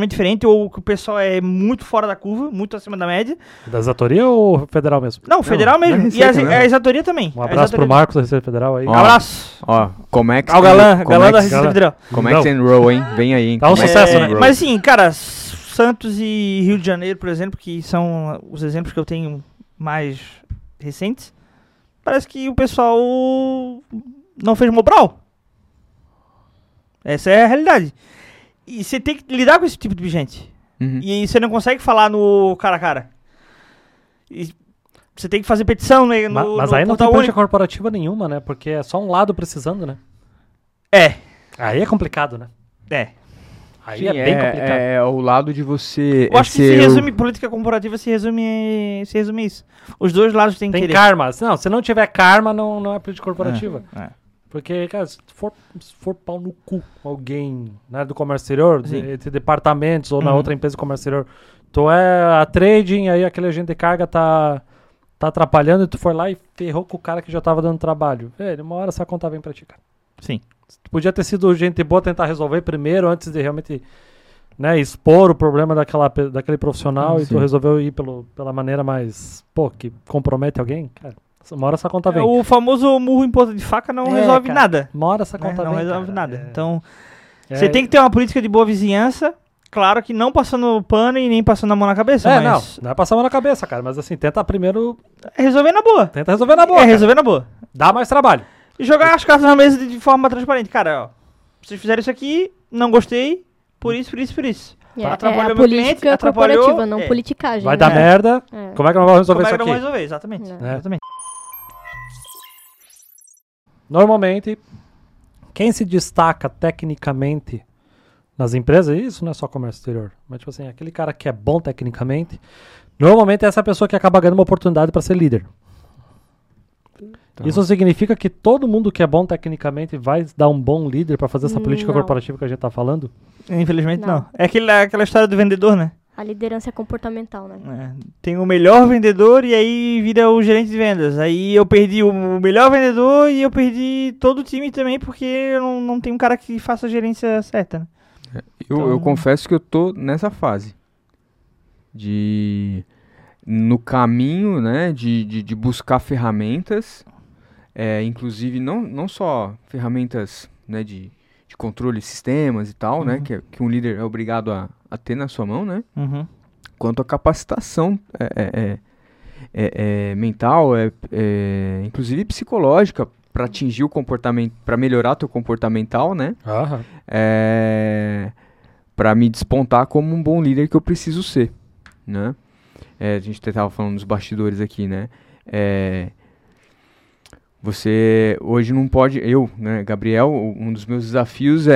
diferente, ou que o pessoal é muito fora da curva, muito acima da média. Da exatoria ou federal mesmo? Não, federal mesmo. E a exatoria também. Um abraço pro Marcos da Receita Federal aí. Um abraço. Ó, Comex. Ó, galã da Receita Federal. Comex and Roll, hein? Vem aí, hein? Tá um sucesso, né? Mas assim, cara, Santos e Rio de Janeiro, por exemplo, que são os exemplos que eu tenho mais recentes. Parece que o pessoal não fez Mobral. Essa é a realidade. E você tem que lidar com esse tipo de gente. Uhum. E você não consegue falar no cara a cara. Você tem que fazer petição, né? Mas aí não tem política corporativa nenhuma, né? Porque é só um lado precisando, né? Aí é complicado, né? Aí é bem complicado. É o lado de você... Eu acho que se resume... Política corporativa se resume isso. Os dois lados têm que querer. Tem karma. Não, se não tiver karma, não é política corporativa. Porque, cara, se for pau no cu alguém na área do comércio exterior, entre departamentos ou na outra empresa do comércio exterior, tu é a trading, aí aquele agente de carga tá atrapalhando e tu foi lá e ferrou com o cara que já tava dando trabalho. Velho, uma hora essa conta vem pra ti, cara. Sim. Podia ter sido gente boa tentar resolver primeiro, antes de realmente, né, expor o problema daquele profissional. E tu resolveu ir pela maneira mais, que compromete alguém, cara. Mora essa conta bem. O famoso murro em ponta de faca não resolve nada. Mora essa conta bem. Não resolve nada. Então, você tem que ter uma política de boa vizinhança. Claro que não passando pano e nem passando a mão na cabeça. Mas... não é passar a mão na cabeça, cara. Mas assim, tenta primeiro... resolver na boa. Tenta resolver na boa. Resolver na boa. Dá mais trabalho. E jogar as cartas na mesa de forma transparente. Cara, ó, vocês fizeram isso aqui, não gostei, por isso. Atrapalhou meu cliente, atrapalhou... política corporativa, não politicagem. Vai dar merda. Como é que eu vou resolver isso aqui? Como é que eu vou resolver, exatamente. Exatamente. Normalmente, quem se destaca tecnicamente... nas empresas, isso não é só comércio exterior, mas tipo assim, aquele cara que é bom tecnicamente, normalmente é essa pessoa que acaba ganhando uma oportunidade para ser líder. Então. Isso significa que todo mundo que é bom tecnicamente vai dar um bom líder para fazer essa política corporativa que a gente está falando? Infelizmente não. É aquela história do vendedor, né? A liderança é comportamental, né? É. Tem o melhor vendedor e aí vira o gerente de vendas. Aí eu perdi o melhor vendedor e eu perdi todo o time também porque eu não tenho um cara que faça a gerência certa, né? Eu confesso que eu tô nessa fase no caminho, né, de buscar ferramentas, inclusive não só ferramentas, né, de controle, sistemas e tal, né, que um líder é obrigado a ter na sua mão, né, quanto a capacitação mental, inclusive psicológica, para atingir o comportamento, para melhorar teu comportamental, né? Para me despontar como um bom líder que eu preciso ser, né? A gente estava falando dos bastidores aqui, né? Você hoje não pode, eu, né, Gabriel, um dos meus desafios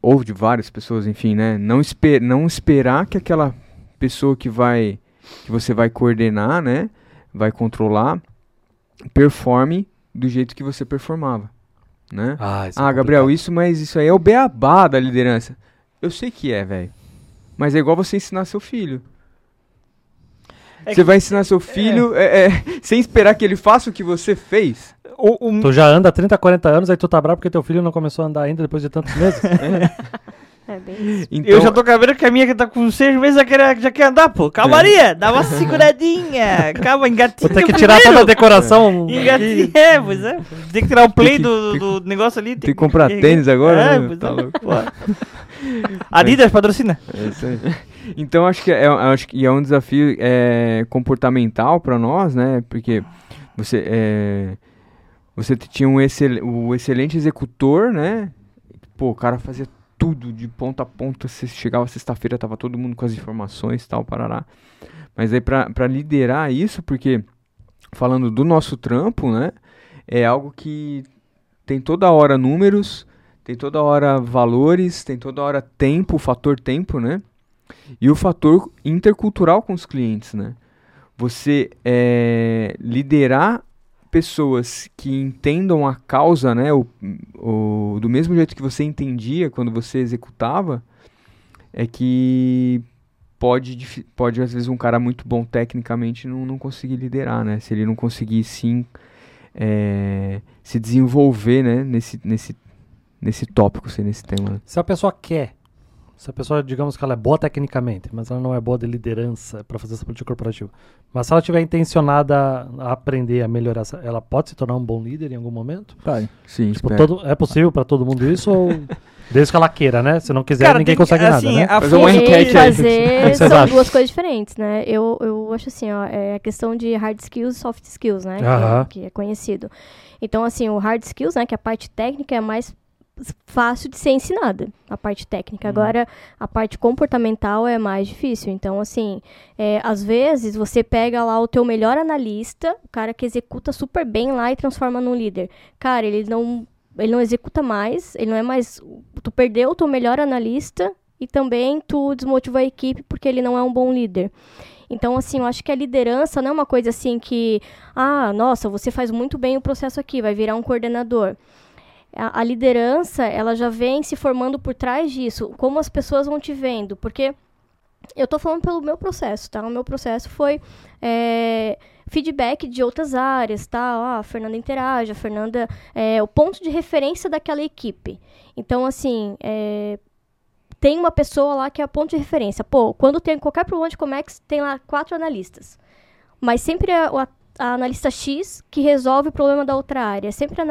ou de várias pessoas, enfim, né? Não esperar que aquela pessoa que você vai coordenar, né? Vai controlar, performe do jeito que você performava, né? Gabriel, mas isso aí é o beabá da liderança. Eu sei que velho. Mas é igual você ensinar seu filho. Você vai ensinar seu filho sem esperar que ele faça o que você fez. Tu já anda há 30, 40 anos, aí tu tá bravo porque teu filho não começou a andar ainda depois de tantos meses. Então, eu já tô cabendo que a minha que tá com 6 meses já quer andar, pô. Calmaria, dá uma seguradinha. Calma, engatinha. Vou ter que tirar toda a decoração. Engatinha, pois é. Tem que tirar o play do negócio ali. Tem que comprar tênis agora, né? Pois tá louco. Adidas, patrocina. É isso aí. Então, acho que é um desafio comportamental pra nós, né? Porque você tinha um excelente executor, né? Pô, o cara fazia tudo, de ponta a ponta, chegava sexta-feira, tava todo mundo com as informações e tal, parará. Mas aí pra liderar isso, porque falando do nosso trampo, né, é algo que tem toda hora números, tem toda hora valores, tem toda hora tempo, o fator tempo, né, e o fator intercultural com os clientes, né. Você liderar pessoas que entendam a causa, né, do mesmo jeito que você entendia quando você executava, é que pode às vezes um cara muito bom tecnicamente não conseguir liderar, né, se ele não conseguir se desenvolver, né, nesse tópico, nesse tema. Se a pessoa, digamos que ela é boa tecnicamente, mas ela não é boa de liderança para fazer essa política corporativa. Mas se ela estiver intencionada a aprender, a melhorar, ela pode se tornar um bom líder em algum momento? Sim, tipo, é possível para todo mundo isso? Ou desde que ela queira, né? Se não quiser, ninguém consegue assim, nada, né? Fazer são duas coisas diferentes, né? Eu acho assim, ó, a questão de hard skills e soft skills, né? Que é conhecido. Então, assim, o hard skills, né, que é a parte técnica, é mais fácil de ser ensinada, a parte técnica. Agora, a parte comportamental é mais difícil. Então, assim, às vezes você pega lá o teu melhor analista, o cara que executa super bem lá e transforma num líder. Cara, ele não executa mais, ele não é mais... Tu perdeu o teu melhor analista e também tu desmotivou a equipe porque ele não é um bom líder. Então, assim, eu acho que a liderança não é uma coisa assim que... nossa, você faz muito bem o processo aqui, vai virar um coordenador. A liderança, ela já vem se formando por trás disso, como as pessoas vão te vendo, porque eu tô falando pelo meu processo, tá? O meu processo foi feedback de outras áreas, tá? A Fernanda interage, a Fernanda é o ponto de referência daquela equipe. Então, assim, tem uma pessoa lá que é o ponto de referência. Pô, quando tem qualquer problema de Comex, tem lá 4 analistas. mas sempre a analista X que resolve o problema da outra área. Sempre a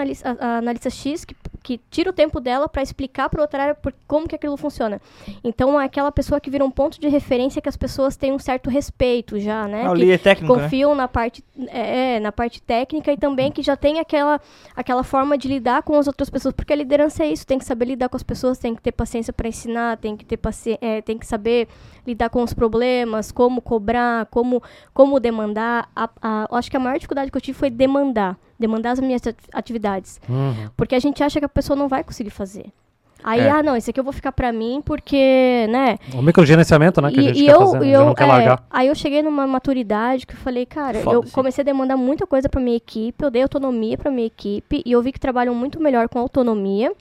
analista X que tira o tempo dela para explicar para outra área como que aquilo funciona. Então, é aquela pessoa que vira um ponto de referência que as pessoas têm um certo respeito já, né? O líder técnico, confiam, né? Na parte técnica e também que já tem aquela forma de lidar com as outras pessoas, porque a liderança é isso, tem que saber lidar com as pessoas, tem que ter paciência para ensinar, tem que saber lidar com os problemas, como cobrar, como demandar. Acho que a maior dificuldade que eu tive foi demandar as minhas atividades. Uhum. Porque a gente acha que a pessoa não vai conseguir fazer. Aí, não, isso aqui eu vou ficar pra mim porque, né... O microgerenciamento, né, que a gente quer fazer, a gente não quer largar. Aí eu cheguei numa maturidade que eu falei, cara, eu comecei a demandar muita coisa pra minha equipe, eu dei autonomia pra minha equipe e eu vi que trabalham muito melhor com autonomia.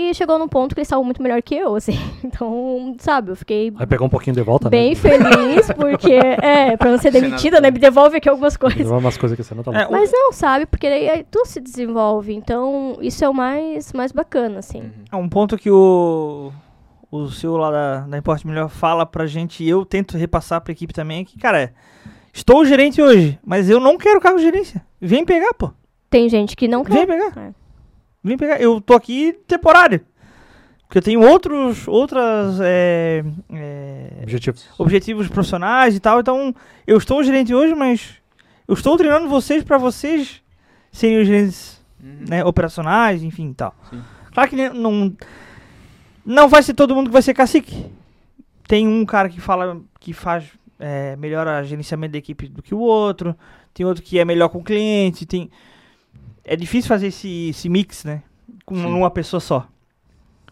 E chegou num ponto que eles estavam muito melhor que eu, assim. Então, sabe, eu fiquei... Aí pegou um pouquinho de volta, bem, né? Feliz, porque... pra não ser demitida, né? Me devolve aqui algumas coisas. Me devolve umas coisas que você não tá bom. Mas não, sabe? Porque aí tu se desenvolve. Então, isso é o mais bacana, assim. É um ponto que o CEO lá da Importa Melhor fala pra gente, e eu tento repassar pra equipe também, que, cara, estou gerente hoje, mas eu não quero cargo de gerência. Vem pegar, pô. Tem gente que não quer. Vem pegar. Vim pegar, eu tô aqui temporário, porque eu tenho outras objetivos profissionais e tal, então eu estou gerente hoje, mas eu estou treinando vocês para vocês serem os gerentes, né, operacionais, enfim e tal. Sim. Claro que não vai ser todo mundo que vai ser cacique. Tem um cara que fala que faz melhor o gerenciamento da equipe do que o outro, tem outro que é melhor com o cliente, tem... É difícil fazer esse mix, né? Com uma pessoa só.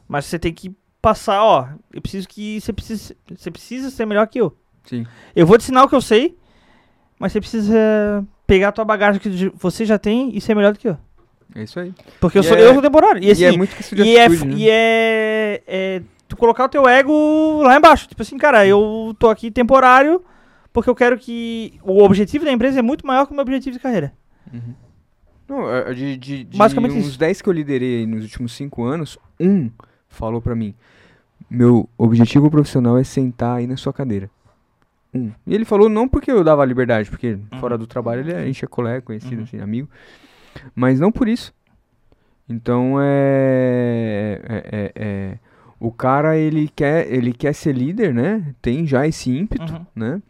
Mas você tem que passar, ó. Eu preciso que... Você precisa ser melhor que eu. Sim. Eu vou te ensinar o que eu sei, mas você precisa pegar a tua bagagem que você já tem e ser melhor do que eu. É isso aí. Porque eu sou temporário. E, assim, é muito que se descuide, né? Tu colocar o teu ego lá embaixo. Tipo assim, cara, eu tô aqui temporário porque eu quero que... O objetivo da empresa é muito maior que o meu objetivo de carreira. Uhum. Não, de uns 10 que eu liderei nos últimos 5 anos, um falou pra mim, meu objetivo profissional é sentar aí na sua cadeira. E ele falou não porque eu dava liberdade, porque fora do trabalho a gente é colega, conhecido, assim, amigo, mas não por isso. Então o cara, ele quer ser líder, né? Tem já esse ímpeto, né?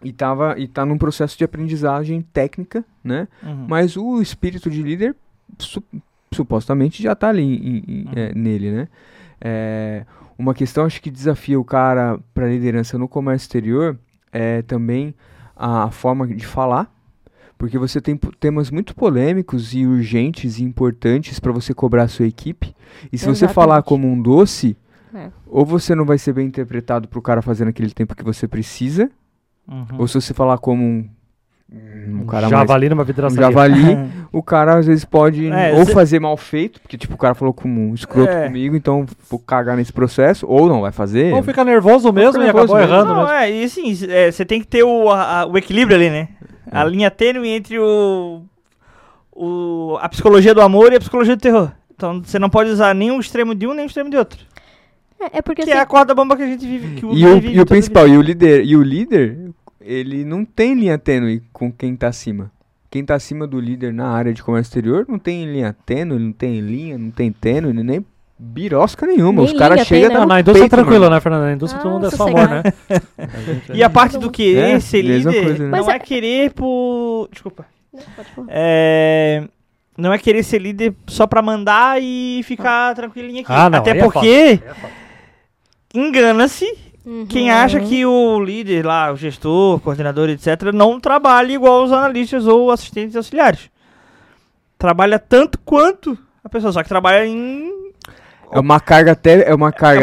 E tá num processo de aprendizagem técnica, né? Mas o espírito de líder supostamente já tá ali nele, né? Uma questão, acho que desafia o cara para liderança no comércio exterior é também a forma de falar, porque você tem temas muito polêmicos e urgentes e importantes para você cobrar a sua equipe. E se você falar como um doce, ou você não vai ser bem interpretado pro cara fazer naquele tempo que você precisa. Ou se você falar como um cara javali numa vidraçaria. O cara às vezes pode fazer mal feito, porque tipo, o cara falou como um escroto comigo, então vou cagar nesse processo, ou não vai fazer. Ou ficar nervoso mesmo e acabou errando mesmo. E assim, você tem que ter o equilíbrio ali, né? A linha tênue entre a psicologia do amor e a psicologia do terror. Então você não pode usar nem o extremo de um, nem o extremo de outro. Porque que assim, é a corda bamba que a gente vive. E o principal, e o líder, ele não tem linha tênue com quem está acima. Quem está acima do líder na área de comércio exterior não tem linha tênue, não tem linha, não tem tênue, nem birosca nenhuma. Nem os caras chegam na indústria peito, tranquilo, mano. Né, Fernanda? Na indústria todo mundo é favor, né? E a parte do querer ser líder coisa, né? Não é querer por... Desculpa. Não, pode falar. Não é querer ser líder só pra mandar e ficar tranquilinho aqui. Não, até porque engana-se quem acha que o líder lá, o gestor, o coordenador, etc., não trabalha igual os analistas ou assistentes auxiliares. Trabalha tanto quanto a pessoa, só que trabalha em... É uma carga técnica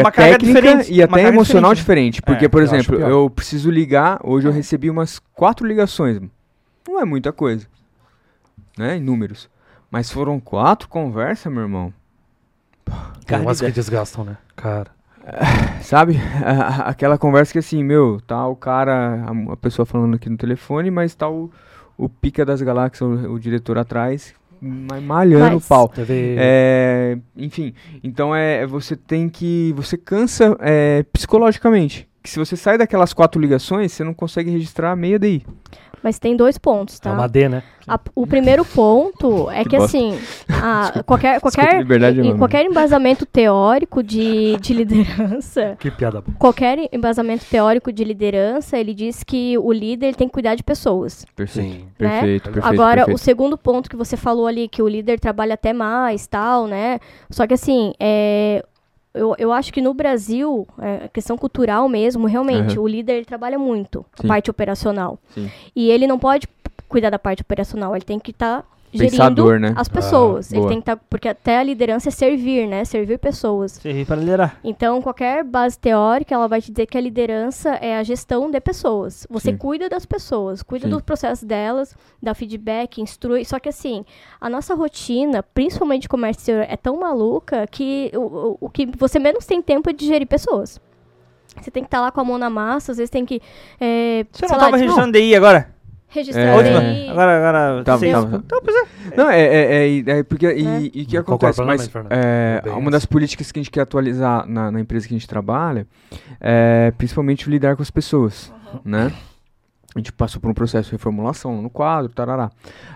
e até emocional diferente. Porque, por exemplo, eu preciso ligar, hoje eu recebi umas 4 ligações. Não é muita coisa, né, em números. Mas foram 4 conversas, meu irmão. Tem umas que desgastam, né? Cara. Sabe? Aquela conversa que assim, meu, tá o cara, a pessoa falando aqui no telefone, mas tá o pica das galáxias, o diretor atrás, malhando o pau. Enfim, então você cansa psicologicamente. que se você sai daquelas 4 ligações, você não consegue registrar meio DI. Mas tem 2 pontos, tá? É uma D, né? O primeiro ponto é que, assim, qualquer embasamento teórico de liderança... Que piada boa. Qualquer embasamento teórico de liderança, ele diz que o líder ele tem que cuidar de pessoas. Sim, né? Perfeito. Agora, perfeito. O segundo ponto que você falou ali, que o líder trabalha até mais, tal, né? Só que, assim, eu acho que no Brasil, a questão cultural mesmo, realmente, o líder ele trabalha muito a parte operacional. Sim. E ele não pode cuidar da parte operacional, ele tem que estar gerindo, né, as pessoas. Ele tem que estar, porque até a liderança é servir, né? Servir pessoas. Servir para liderar. Então, qualquer base teórica, ela vai te dizer que a liderança é a gestão de pessoas. Você cuida das pessoas, cuida do processo delas, dá feedback, instrui. Só que, assim, a nossa rotina, principalmente de comércio exterior, é tão maluca que o que você menos tem tempo é de gerir pessoas. Você tem que estar lá com a mão na massa, às vezes tem que... Você não estava registrando DI agora? Registrar. Agora tá. Então, pois é. Não, porque e o que acontece? Mas, uma das políticas que a gente quer atualizar na empresa que a gente trabalha é principalmente o lidar com as pessoas, né? A gente passou por um processo de reformulação no quadro, tarará.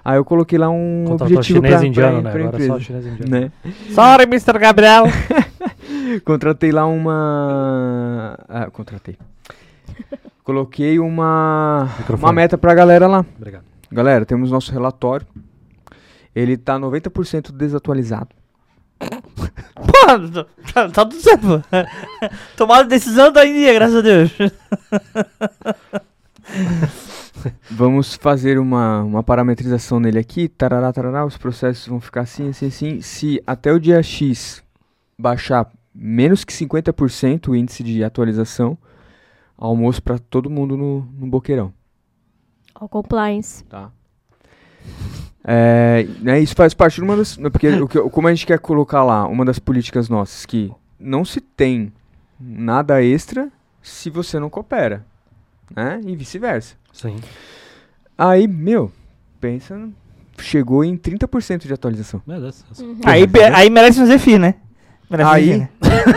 Aí eu coloquei lá um objetivo para a empresa. Né? Agora só chinês indiano. Né? Sorry, Mr. Gabriel! Contratei lá uma... Coloquei uma meta pra galera lá. Obrigado. Galera, temos nosso relatório. Ele tá 90% desatualizado. Pô, tá tudo certo. Tomada decisão da Índia, graças a Deus. Vamos fazer uma parametrização nele aqui. Tarará, tarará. Os processos vão ficar assim. Se até o dia X baixar menos que 50% o índice de atualização, almoço pra todo mundo no boqueirão. All compliance. Tá. Isso faz parte de uma das... Porque como a gente quer colocar lá, uma das políticas nossas, que não se tem nada extra se você não coopera. Né? E vice-versa. Sim. Aí, pensa... Chegou em 30% de atualização. Meu Deus. Aí merece um Zephyr, né? Aí,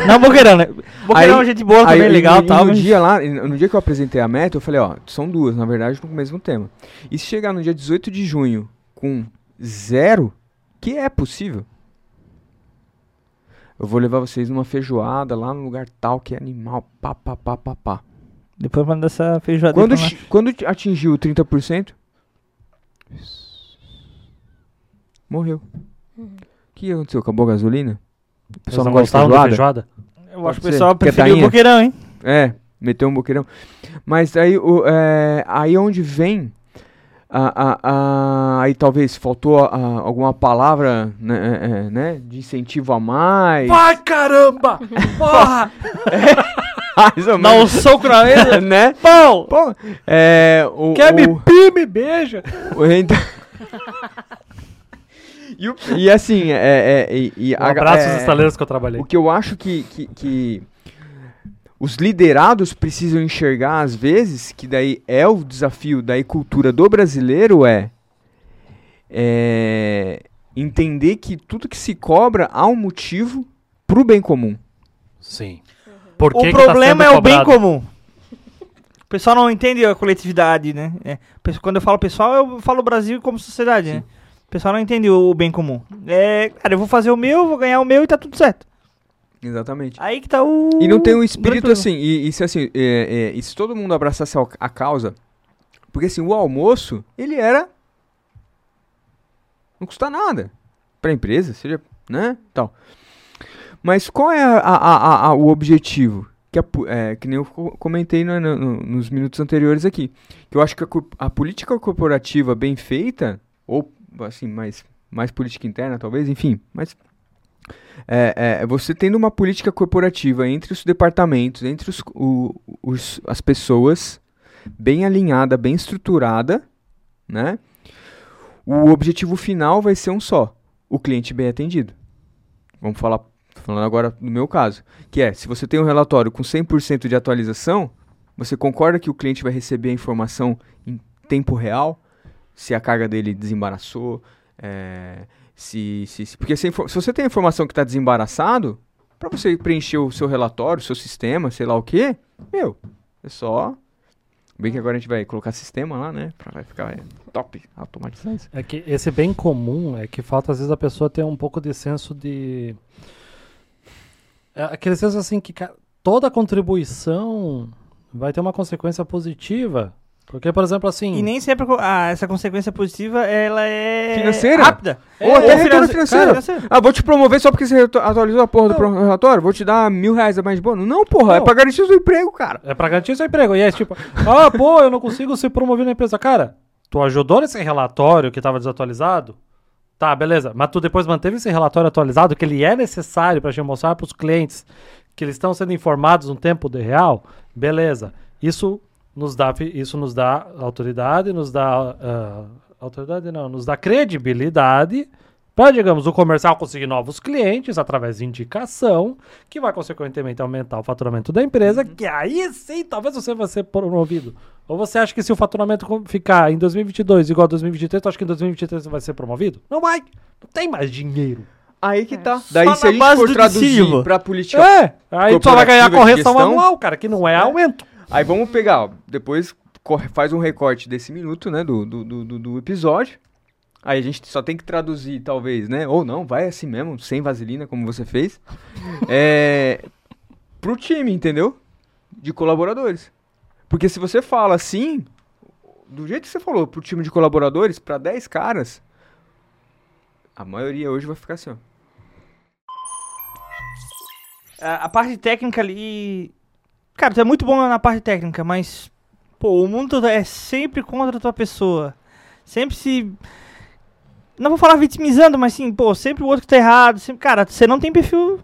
não, boqueirão, né? Boqueirão é gente boa, também legal e tal. No dia que eu apresentei a meta, eu falei, são duas, na verdade, no mesmo tema. E se chegar no dia 18 de junho com 0, que é possível, eu vou levar vocês numa feijoada lá no lugar tal, que é animal, pá. Depois manda essa feijoada. Quando atingiu 30%, morreu. O que aconteceu? Acabou a gasolina? O pessoal não gosta de feijoada? Eu acho que o pessoal preferiu o boqueirão, hein? Meteu um boqueirão. Mas aí onde vem... aí talvez faltou alguma palavra, né, de incentivo a mais. Vai, caramba! Porra! Não sou croata, né? Pão! Quer me beija! E assim, abraço aos estaleiros que eu trabalhei. O que eu acho que os liderados precisam enxergar, às vezes, que daí é o desafio da cultura do brasileiro, entender que tudo que se cobra há um motivo pro bem comum. Sim. O problema é o bem comum. O pessoal não entende a coletividade, né? Quando eu falo pessoal, eu falo Brasil como sociedade, né? O pessoal não entende o bem comum. Cara, eu vou fazer o meu, vou ganhar o meu e tá tudo certo. Exatamente. Aí que tá o... E não tem um espírito assim, e se todo mundo abraçasse a causa, porque assim, o almoço, ele era... Não custa nada pra empresa, seja, né, tal. Mas qual é o objetivo? Que nem eu comentei nos minutos anteriores aqui. Que eu acho que a política corporativa bem feita, ou assim, mais política interna, talvez, enfim, mas você tendo uma política corporativa entre os departamentos, entre as pessoas, bem alinhada, bem estruturada, né? O objetivo final vai ser um só, o cliente bem atendido. Vamos falando agora no meu caso, que se você tem um relatório com 100% de atualização, você concorda que o cliente vai receber a informação em tempo real? Se a carga dele desembaraçou, porque se você tem a informação que está desembaraçado, para você preencher o seu relatório, o seu sistema, sei lá o quê, É só... Bem que agora a gente vai colocar sistema lá, né? Pra ficar top, automatizar isso. É que esse bem comum é que falta, às vezes, a pessoa ter um pouco de senso de... É aquele senso, assim, que toda contribuição vai ter uma consequência positiva. Porque, por exemplo, assim... E nem sempre essa consequência positiva, ela é... Financeira? Rápida. Ou até retorno financeiro. Ah, vou te promover só porque você atualizou a porra do relatório? Vou te dar R$1.000 a mais de bônus? Não, porra. Não. É pra garantir o seu emprego, cara. É pra garantir o seu emprego. E é tipo... ah, pô, eu não consigo ser promovido na empresa. Cara, tu ajudou nesse relatório que tava desatualizado? Tá, beleza. Mas tu depois manteve esse relatório atualizado, que ele é necessário pra te mostrar pros clientes que eles estão sendo informados no tempo de real? Beleza. Isso nos dá autoridade, nos dá credibilidade para, digamos, o comercial conseguir novos clientes através de indicação, que vai, consequentemente, aumentar o faturamento da empresa, que aí sim, talvez você vai ser promovido. Ou você acha que se o faturamento ficar em 2022 igual a 2023, tu acha que em 2023 você vai ser promovido? Não vai. Não tem mais dinheiro. Aí que tá. Daí se a gente for traduzir pra política... É, aí tu só vai ganhar a correção anual, cara, que não é aumento. Aí vamos pegar, ó, depois faz um recorte desse minuto, né, do episódio. Aí a gente só tem que traduzir, talvez, né, ou não, vai assim mesmo, sem vaselina, como você fez, pro time, entendeu? De colaboradores. Porque se você fala assim, do jeito que você falou, pro time de colaboradores, pra 10 caras, a maioria hoje vai ficar assim, ó. A parte técnica ali... Cara, tu é muito bom na parte técnica, mas, pô, o mundo é sempre contra a tua pessoa. Sempre se... Não vou falar vitimizando, mas sim, pô, sempre o outro que tá errado. Sempre... Cara, você não tem perfil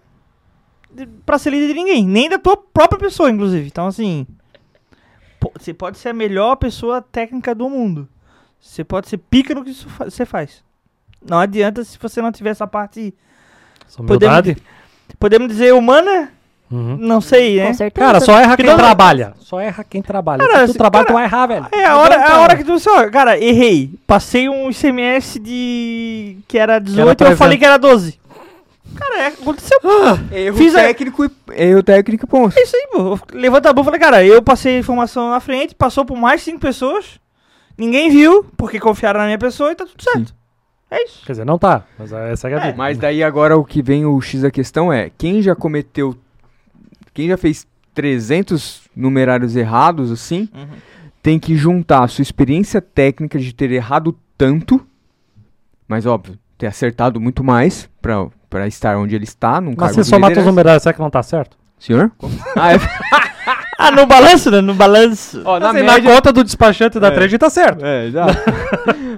pra ser líder de ninguém, nem da tua própria pessoa, inclusive. Então, assim, você pode ser a melhor pessoa técnica do mundo. Você pode ser pica no que você faz. Não adianta se você não tiver essa parte... Podemos dizer humana... Uhum. Não sei, né? Cara, só erra quem trabalha. Só erra quem trabalha. Cara, se tu trabalha, tu vai errar, velho. É a hora que tu... Cara, errei. Passei um ICMS de... que era 18 e eu falei que era 12. Cara, aconteceu. Erro técnico e ponto. É isso aí, pô. Levanta a mão e falei, cara, eu passei a informação na frente, passou por mais 5 pessoas, ninguém viu, porque confiaram na minha pessoa e tá tudo certo. Sim. É isso. Quer dizer, não tá. Mas essa é a vida. Mas daí agora o que vem o X da questão é, quem já fez 300 numerários errados, assim, tem que juntar a sua experiência técnica de ter errado tanto, mas, óbvio, ter acertado muito mais pra estar onde ele está. Num mas se só mata os numerários, será que não tá certo? Senhor? No balanço, né? No balanço. Ó, na conta do despachante da trade tá certo. É, já.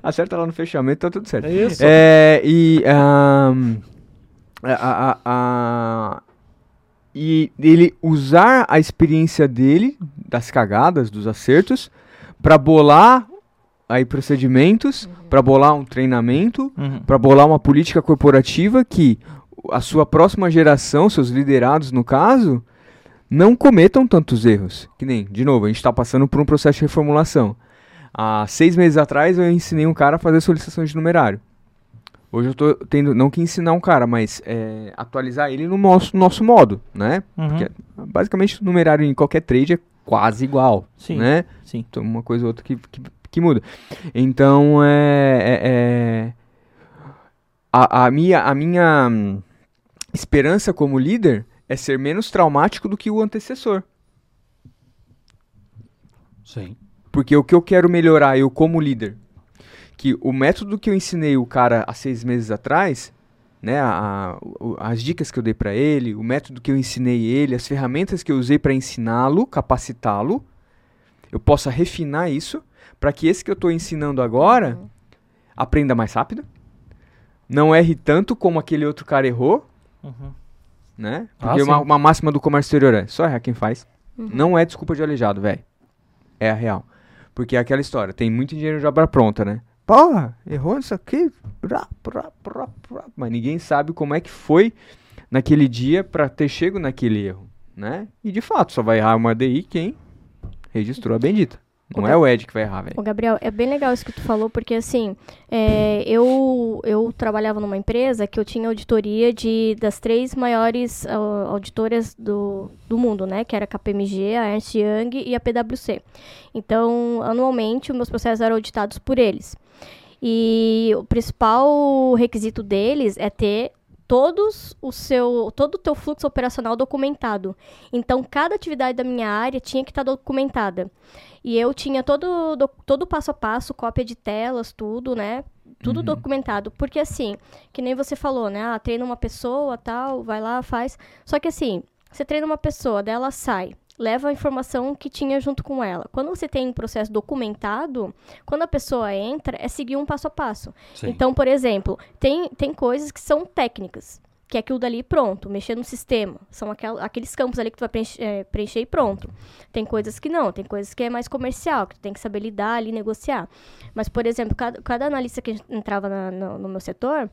Acerta lá no fechamento, tá tudo certo. É isso. E ele usar a experiência dele, das cagadas, dos acertos, para bolar aí procedimentos, para bolar um treinamento, para bolar uma política corporativa que a sua próxima geração, seus liderados no caso, não cometam tantos erros. Que nem, de novo, a gente está passando por um processo de reformulação. Há 6 meses atrás eu ensinei um cara a fazer solicitação de numerário. Hoje eu tô tendo, não que ensinar um cara, mas atualizar ele no nosso modo, né? Porque basicamente o numerário em qualquer trade é quase igual, sim, né? Sim. Então, uma coisa ou outra que muda. Então, a minha esperança como líder é ser menos traumático do que o antecessor. Sim. Porque o que eu quero melhorar, eu como líder... que o método que eu ensinei o cara há 6 meses atrás, né, as dicas que eu dei para ele, o método que eu ensinei ele, as ferramentas que eu usei para ensiná-lo, capacitá-lo, eu possa refinar isso para que esse que eu estou ensinando agora aprenda mais rápido, não erre tanto como aquele outro cara errou, né? Porque uma máxima do comércio exterior é só errar quem faz. Não é desculpa de aleijado, velho. É a real. Porque é aquela história, tem muito engenheiro de obra pronta, né? Porra, errou isso aqui, mas ninguém sabe como é que foi naquele dia para ter chego naquele erro, né? E de fato, só vai errar uma DI quem registrou a bendita. Não é o Ed que vai errar, velho. Ô, Gabriel, é bem legal isso que tu falou, porque assim, eu trabalhava numa empresa que eu tinha auditoria das três maiores auditoras do mundo, né? Que era a KPMG, a Ernst Young e a PwC. Então, anualmente, os meus processos eram auditados por eles. E o principal requisito deles é ter todo o teu fluxo operacional documentado. Então, cada atividade da minha área tinha que estar documentada. E eu tinha todo passo a passo, cópia de telas, tudo, né? Tudo documentado. Porque assim, que nem você falou, né? Ah, treina uma pessoa, tal, vai lá, faz. Só que assim, você treina uma pessoa, daí ela sai, leva a informação que tinha junto com ela. Quando você tem um processo documentado, quando a pessoa entra, é seguir um passo a passo. Sim. Então, por exemplo, tem coisas que são técnicas, que é aquilo dali pronto, mexer no sistema. São aqueles campos ali que tu vai preencher e pronto. Tem coisas que não, tem coisas que é mais comercial, que tu tem que saber lidar ali, negociar. Mas, por exemplo, cada analista que entrava no meu setor,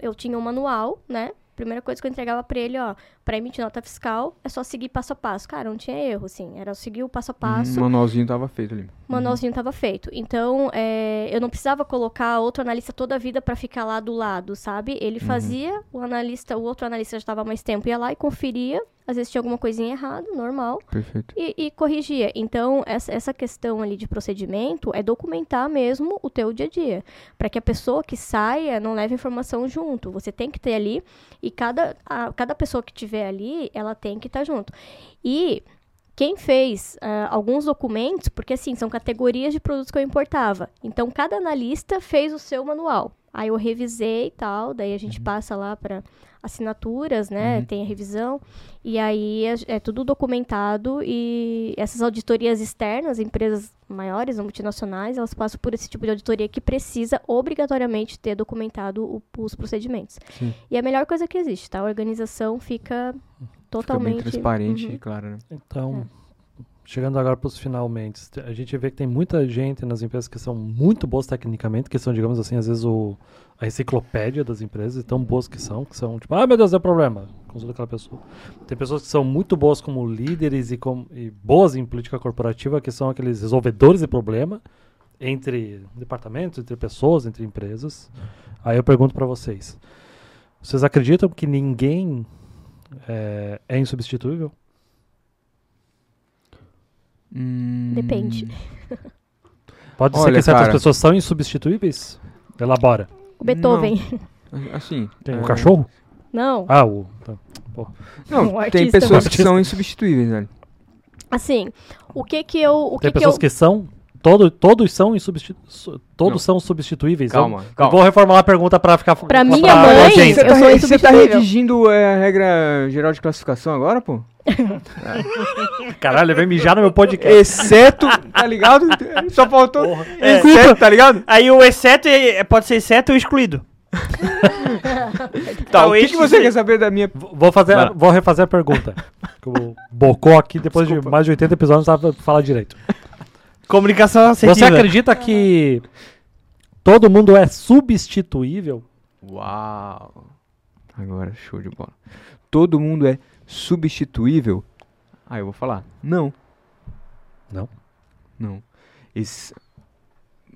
eu tinha um manual, né? Primeira coisa que eu entregava pra ele, ó, pra emitir nota fiscal, é só seguir passo a passo. Cara, não tinha erro, assim, era seguir o passo a passo. O manualzinho tava feito ali. O manualzinho tava feito. Então, eu não precisava colocar outro analista toda a vida pra ficar lá do lado, sabe? Ele fazia, o outro analista já tava mais tempo, ia lá e conferia, às vezes tinha alguma coisinha errada, normal. Perfeito. E corrigia. Então, essa questão ali de procedimento é documentar mesmo o teu dia a dia, para que a pessoa que saia não leve informação junto. Você tem que ter ali, e cada pessoa que tiver ali, ela tem que estar junto. E quem fez alguns documentos, porque assim, são categorias de produtos que eu importava. Então, cada analista fez o seu manual. Aí eu revisei e tal, daí a gente passa lá para assinaturas, né? Tem a revisão. E aí é tudo documentado, e essas auditorias externas, empresas maiores, multinacionais, elas passam por esse tipo de auditoria que precisa obrigatoriamente ter documentado os procedimentos. Sim. E é a melhor coisa que existe, tá? A organização fica totalmente... Fica bem transparente e clara, né? Então, chegando agora para os finalmente, a gente vê que tem muita gente nas empresas que são muito boas tecnicamente, que são, digamos assim, às vezes a enciclopédia das empresas, tão boas que são tipo, ah, meu Deus, deu problema, consulta aquela pessoa. Tem pessoas que são muito boas como líderes e boas em política corporativa, que são aqueles resolvedores de problema entre departamentos, entre pessoas, entre empresas. Aí eu pergunto para vocês, vocês acreditam que ninguém é insubstituível? Depende. Pode ser que certas pessoas são insubstituíveis? Elabora. O Beethoven. Não. Assim. Tem o cachorro? Não. Ah, o. Tá. Não, tem pessoas que são insubstituíveis, né? Assim, o que que eu. Tem pessoas que são. Todos são insubstituíveis. Todos não. São substituíveis. Calma. Vou reformular a pergunta para ficar... Para minha mãe, gente, eu sou insubstituível. Você tá redigindo a regra geral de classificação agora, pô? Caralho, ele vai mijar no meu podcast. Exceto, tá ligado? Só faltou... Porra. Exceto, tá ligado? Aí o exceto pode ser exceto ou excluído. Tá, o que você quer saber da minha... Vou refazer a pergunta. O Bocó aqui, depois de mais de 80 episódios, não sabe falar direito. Comunicação assertiva. Você acredita que todo mundo é substituível? Uau! Agora, show de bola. Todo mundo é substituível? Ah, eu vou falar. Não. Não? Não.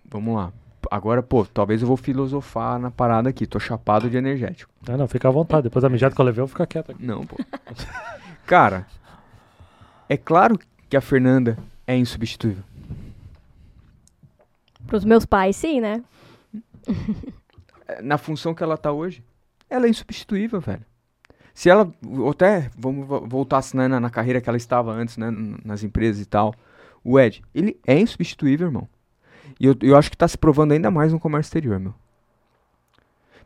Vamos lá. Agora, pô, talvez eu vou filosofar na parada aqui. Tô chapado de energético. Ah, não, fica à vontade. Depois da mijada que eu levei, eu vou ficar quieto aqui. Não, pô. Cara, é claro que a Fernanda é insubstituível. Para os meus pais, sim, né? Na função que ela tá hoje, ela é insubstituível, velho. Se ela, até, vamos voltar assim, né, na carreira que ela estava antes, né, nas empresas e tal, o Ed, ele é insubstituível, irmão. E eu acho que tá se provando ainda mais no comércio exterior, meu.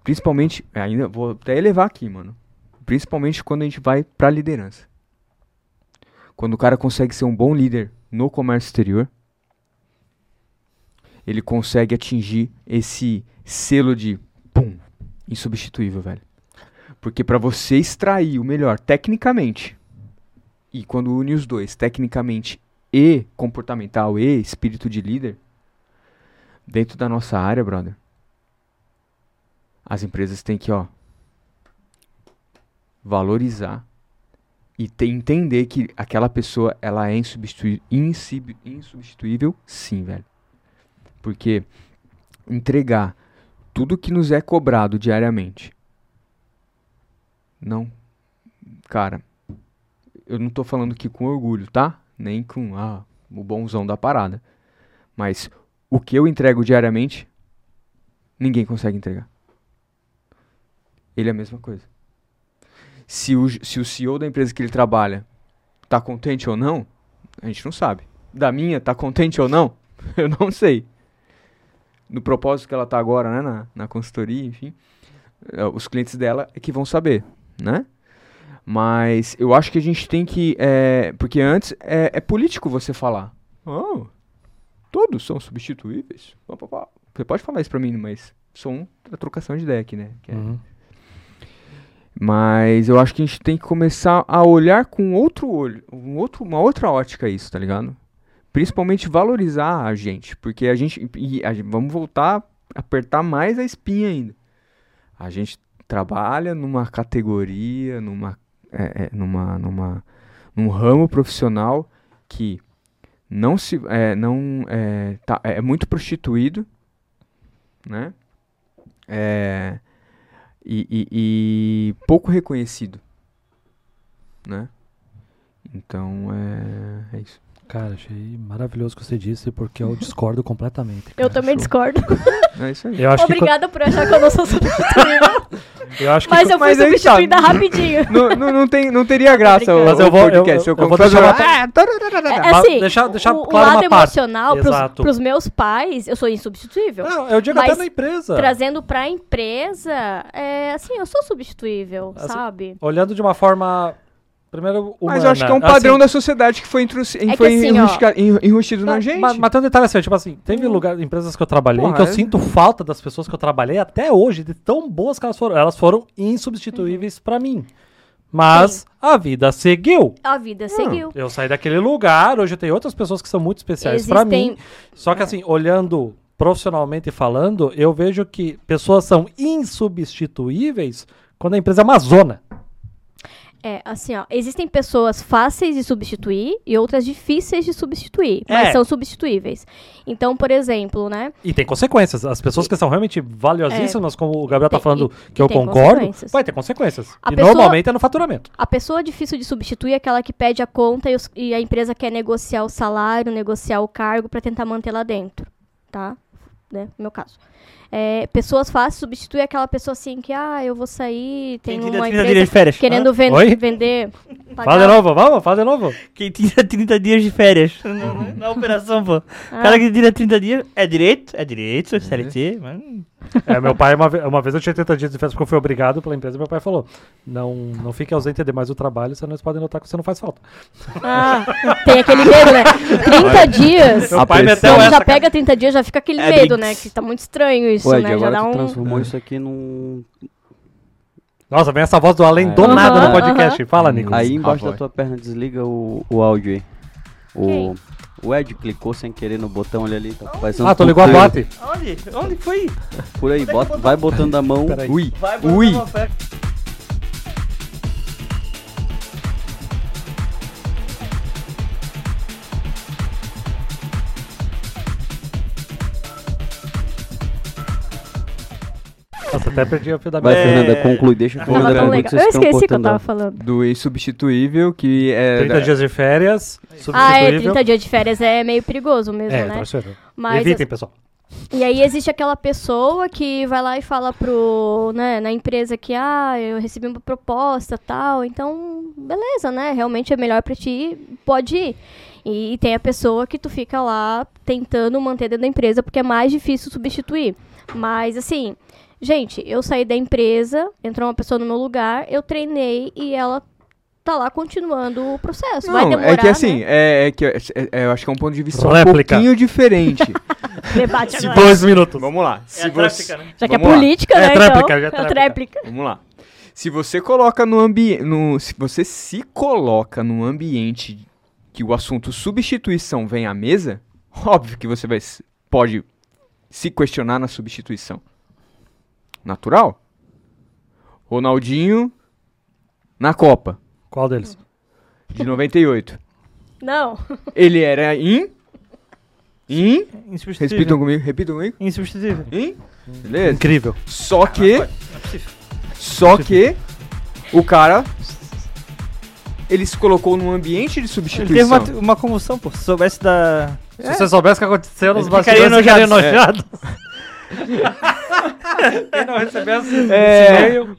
Principalmente, ainda vou até elevar aqui, mano. Principalmente quando a gente vai pra liderança. Quando o cara consegue ser um bom líder no comércio exterior, ele consegue atingir esse selo de pum, insubstituível, velho. Porque para você extrair o melhor tecnicamente, e quando une os dois, tecnicamente e comportamental e espírito de líder, dentro da nossa área, brother, as empresas têm que, ó, valorizar e entender que aquela pessoa, ela é insubstituível, sim, velho. Porque entregar tudo que nos é cobrado diariamente, não, cara, eu não tô falando aqui com orgulho, tá? Nem com o bonzão da parada. Mas o que eu entrego diariamente, ninguém consegue entregar. Ele é a mesma coisa. Se o CEO da empresa que ele trabalha tá contente ou não, a gente não sabe. Da minha, tá contente ou não, eu não sei. No propósito que ela tá agora, né, na consultoria, enfim, os clientes dela é que vão saber, né? Mas eu acho que a gente tem que... porque antes é político você falar. Todos são substituíveis. Você pode falar isso pra mim, mas só a trocação de ideia aqui, né? Mas eu acho que a gente tem que começar a olhar com outro olho, uma outra ótica isso, tá ligado? Principalmente valorizar a gente, porque a gente... vamos voltar a apertar mais a espinha ainda. A gente trabalha numa categoria, num ramo profissional que é muito prostituído, né? E pouco reconhecido, né? Então, é isso. Cara, achei maravilhoso o que você disse, porque eu discordo completamente. Cara. Eu também discordo. É isso aí. Obrigada por achar que eu não sou substituível. Mas eu fui substituída rapidinho. Não teria graça o podcast. Eu vou deixar claro, o lado emocional para os meus pais, eu sou insubstituível. Não, eu digo até na empresa. Trazendo para a empresa, eu sou substituível, assim, sabe? Olhando de uma forma... Primeiro, mas eu acho que é um padrão da sociedade que foi enrustido na gente. Mas tem um detalhe assim, tipo assim, teve empresas que eu trabalhei que eu sinto falta das pessoas que eu trabalhei até hoje, de tão boas que elas foram. Elas foram insubstituíveis pra mim. Mas a vida seguiu. Eu saí daquele lugar, hoje eu tenho outras pessoas que são muito especiais pra mim. Só que assim, olhando profissionalmente falando, eu vejo que pessoas são insubstituíveis quando a empresa é uma zona. Existem pessoas fáceis de substituir e outras difíceis de substituir, mas são substituíveis. Então, por exemplo, né? E tem consequências. As pessoas que são realmente valiosíssimas, como o Gabriel tá falando, que eu concordo, vai ter consequências. Normalmente é no faturamento. A pessoa difícil de substituir é aquela que pede a conta e a empresa quer negociar o salário, negociar o cargo para tentar manter lá dentro, tá? Né? No meu caso. Pessoas fáceis substituem aquela pessoa assim que, eu vou sair, tem uma empresa de férias, querendo vender. Faz de novo. Quem tira 30 dias de férias na operação, pô. O cara que tira 30 dias, é direito, CLT, mas... Meu pai, uma vez eu tinha 30 dias de férias porque eu fui obrigado pela empresa, meu pai falou, não fique ausente demais do trabalho, senão eles podem notar que você não faz falta. Tem aquele medo, né? 30 dias. Meu pai meteu essa, já pega 30 dias, já fica aquele medo, né? Que tá muito estranho isso, né? Agora já transformou isso aqui num... Nossa, vem essa voz do além do nada no podcast. Fala, Nicolas. Aí embaixo da tua perna desliga o áudio aí. O Ed clicou sem querer no botão ali. Tá tu ligou a bote. Onde foi? Por aí, vai botando a mão. Ui, ui. Nossa, até perdi o fio da minha. Vai, Fernanda, conclui, deixa eu falar. Eu esqueci o que eu tava falando. Do insubstituível, que é... 30 dias de férias, substituível. 30 dias de férias é meio perigoso mesmo, né? Mas evitem, pessoal. E aí existe aquela pessoa que vai lá e fala na empresa que, eu recebi uma proposta e tal, então, beleza, né? Realmente é melhor pra ti, pode ir. E tem a pessoa que tu fica lá tentando manter dentro da empresa, porque é mais difícil substituir. Mas, assim... Gente, eu saí da empresa, entrou uma pessoa no meu lugar, eu treinei e ela tá lá continuando o processo. Não, vai demorar, eu acho que é um ponto de vista um pouquinho diferente. Debate agora. 2 minutos. Vamos lá. Né? Já que é política, né? É tréplica. Vamos lá. Se você coloca no ambiente... Se você se coloca num ambiente que o assunto substituição vem à mesa, óbvio que você pode se questionar na substituição. Natural? Ronaldinho na Copa. Qual deles? de 98. Não. Ele era insubstituível. Repitam comigo. Insubstituível. Beleza? Incrível. Só que o cara, ele se colocou num ambiente de substituição. Ele teve uma convulsão, pô. Se você soubesse o que aconteceu, os bastidores ficariam enojados. Quem não recebesse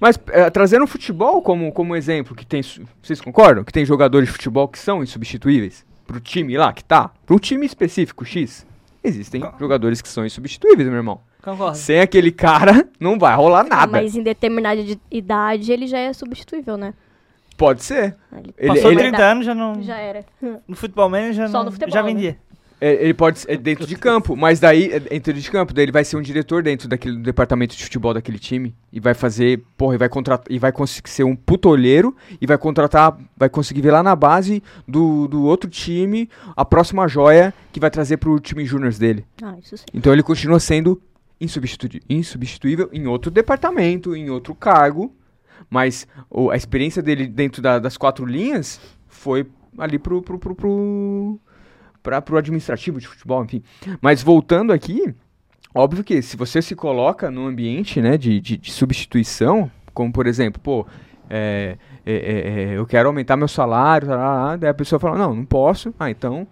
mas trazendo o futebol como exemplo, que tem, vocês concordam? Que tem jogadores de futebol que são insubstituíveis pro time lá que tá? Pro time específico X, existem jogadores que são insubstituíveis, meu irmão. Concordo. Sem aquele cara, não vai rolar nada. Mas em determinada idade, ele já é substituível, né? Pode ser. Passou 30 anos, já não... Já era. No futebol mesmo, já vendia. Né? Ele pode ser dentro de campo, mas daí ele vai ser um diretor dentro daquele departamento de futebol daquele time e vai fazer, e vai conseguir ser um putolheiro e vai conseguir ver lá na base do outro time a próxima joia que vai trazer pro time júnior dele. Ah, isso sim. Então ele continua sendo insubstituível em outro departamento, em outro cargo, mas a experiência dele dentro das quatro linhas foi ali pro administrativo de futebol, enfim. Mas voltando aqui, óbvio que se você se coloca num ambiente, né, de substituição, como por exemplo, eu quero aumentar meu salário, daí a pessoa fala, não posso, então,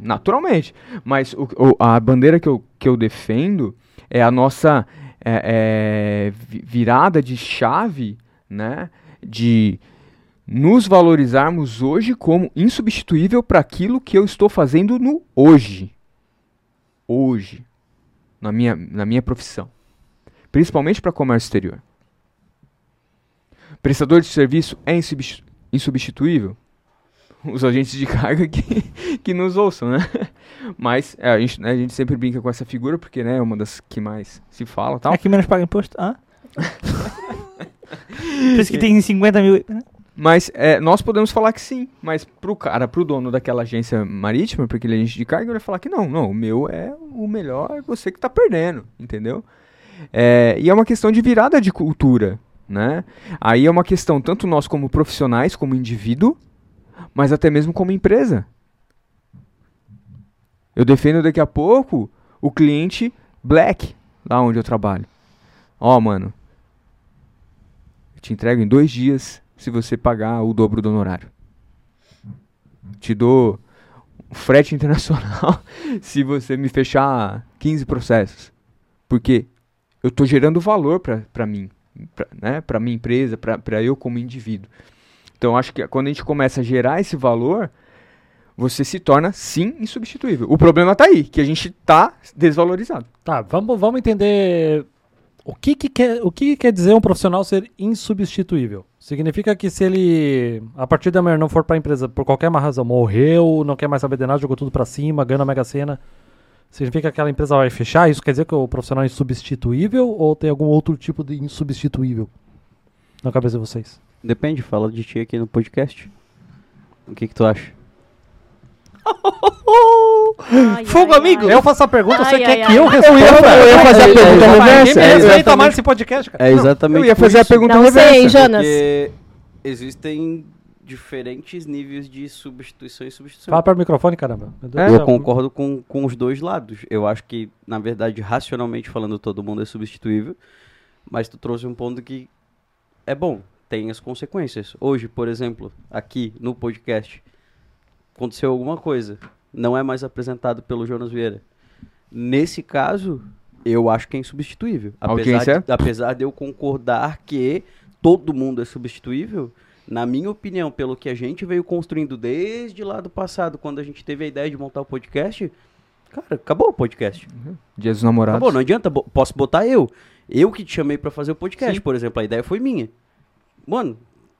naturalmente. Mas a bandeira que eu defendo é a nossa virada de chave, né, de nos valorizarmos hoje como insubstituível para aquilo que eu estou fazendo no hoje. Hoje. Na minha profissão. Principalmente para comércio exterior. Prestador de serviço é insubstituível? Os agentes de carga que nos ouçam, né? Mas a gente sempre brinca com essa figura, porque, né, é uma das que mais se fala. Tal. É que menos paga imposto. Ah? Por isso que tem 50 mil... Mas nós podemos falar que sim, mas pro dono daquela agência marítima, porque ele é agente de carga, ele vai falar que não, o meu é o melhor, é você que tá perdendo, entendeu? E é uma questão de virada de cultura, né? Aí é uma questão tanto nós como profissionais, como indivíduo, mas até mesmo como empresa. Eu defendo daqui a pouco o cliente black, lá onde eu trabalho. Ó, mano, eu te entrego em 2 dias... se você pagar o dobro do honorário. Te dou um frete internacional se você me fechar 15 processos. Porque eu estou gerando valor para mim, né? Para minha empresa, para eu como indivíduo. Então, acho que quando a gente começa a gerar esse valor, você se torna, sim, insubstituível. O problema está aí, que a gente está desvalorizado. Tá, vamos entender... O que quer dizer um profissional ser insubstituível? Significa que se ele, a partir da manhã, não for para a empresa por qualquer má razão, morreu, não quer mais saber de nada, jogou tudo para cima, ganhou na Mega Sena, significa que aquela empresa vai fechar? Isso quer dizer que o profissional é insubstituível ou tem algum outro tipo de insubstituível na cabeça de vocês? Depende, fala de ti aqui no podcast. O que tu acha? Fogo, amigo! Eu faço a pergunta, você quer que eu responda? Eu ia fazer a pergunta reversa. Me respeita mais esse podcast, cara. É exatamente. Eu ia fazer a pergunta reversa. Não sei, Jonas. Existem diferentes níveis de substituição e substituição. Fala para o microfone, caramba. Eu concordo com os dois lados. Eu acho que, na verdade, racionalmente falando, todo mundo é substituível. Mas tu trouxe um ponto que é bom, tem as consequências. Hoje, por exemplo, aqui no podcast, aconteceu alguma coisa, não é mais apresentado pelo Jonas Vieira. Nesse caso, eu acho que é insubstituível. Apesar de eu concordar que todo mundo é substituível, na minha opinião, pelo que a gente veio construindo desde lá do passado, quando a gente teve a ideia de montar o podcast, cara, acabou o podcast. Uhum. Dia dos Namorados. Acabou, não adianta, posso botar eu. Eu que te chamei pra fazer o podcast, sim, por exemplo, a ideia foi minha. Mano,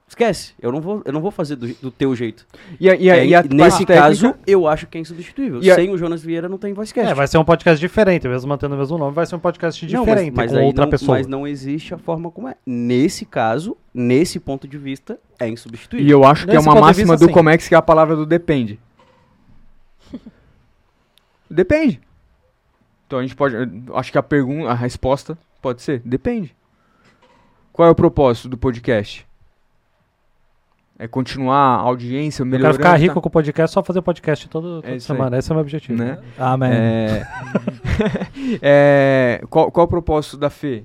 esquece, eu não vou fazer do teu jeito. E aí, nesse caso, eu acho que é insubstituível. Sem o Jonas Vieira não tem InvoiceCast. Vai ser um podcast diferente, mesmo mantendo o mesmo nome, vai ser um podcast diferente, mas com outra pessoa. Mas não existe a forma como é. Nesse caso, nesse ponto de vista, é insubstituível. E eu acho que é uma máxima do Comex, que é a palavra do depende. Depende. Então a gente pode... Acho que a resposta pode ser depende. Qual é o propósito do podcast? É continuar a audiência, melhorar. Eu quero ficar rico com o podcast, só fazer podcast toda semana. Esse é o meu objetivo. Né? Amém. Qual o propósito da Fê?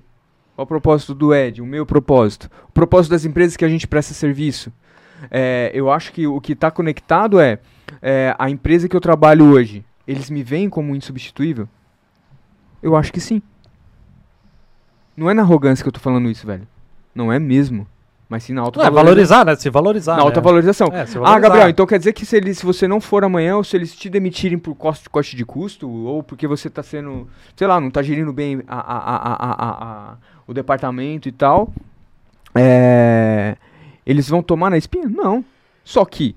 Qual o propósito do Ed? O meu propósito? O propósito das empresas que a gente presta serviço. Eu acho que o que está conectado é a empresa que eu trabalho hoje. Eles me veem como insubstituível? Eu acho que sim. Não é na arrogância que eu tô falando isso, velho. Não é mesmo. Mas sim na alta valorização. É valorizar, né? Se valorizar. Na alta valorização. Se valorizar. Ah, Gabriel, então quer dizer que se você não for amanhã, ou se eles te demitirem por corte de custo, ou porque você tá sendo, sei lá, não tá gerindo bem o departamento e tal, eles vão tomar na espinha? Não. Só que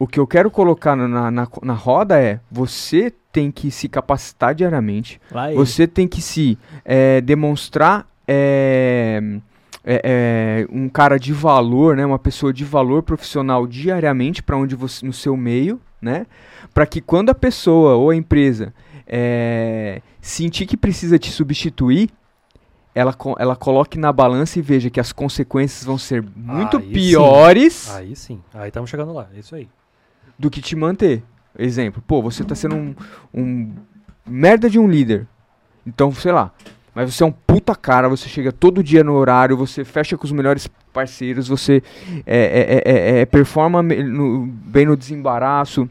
o que eu quero colocar na roda é você tem que se capacitar diariamente, você tem que se demonstrar um cara de valor, né, uma pessoa de valor profissional diariamente para onde você, no seu meio, né, para que quando a pessoa ou a empresa sentir que precisa te substituir, ela coloque na balança e veja que as consequências vão ser muito piores. Sim. Aí sim, aí estamos chegando lá, é isso aí. Do que te manter. Exemplo, pô, você tá sendo um merda de um líder. Então, sei lá, mas você é um puta cara, você chega todo dia no horário, você fecha com os melhores parceiros, você performa bem no desembaraço,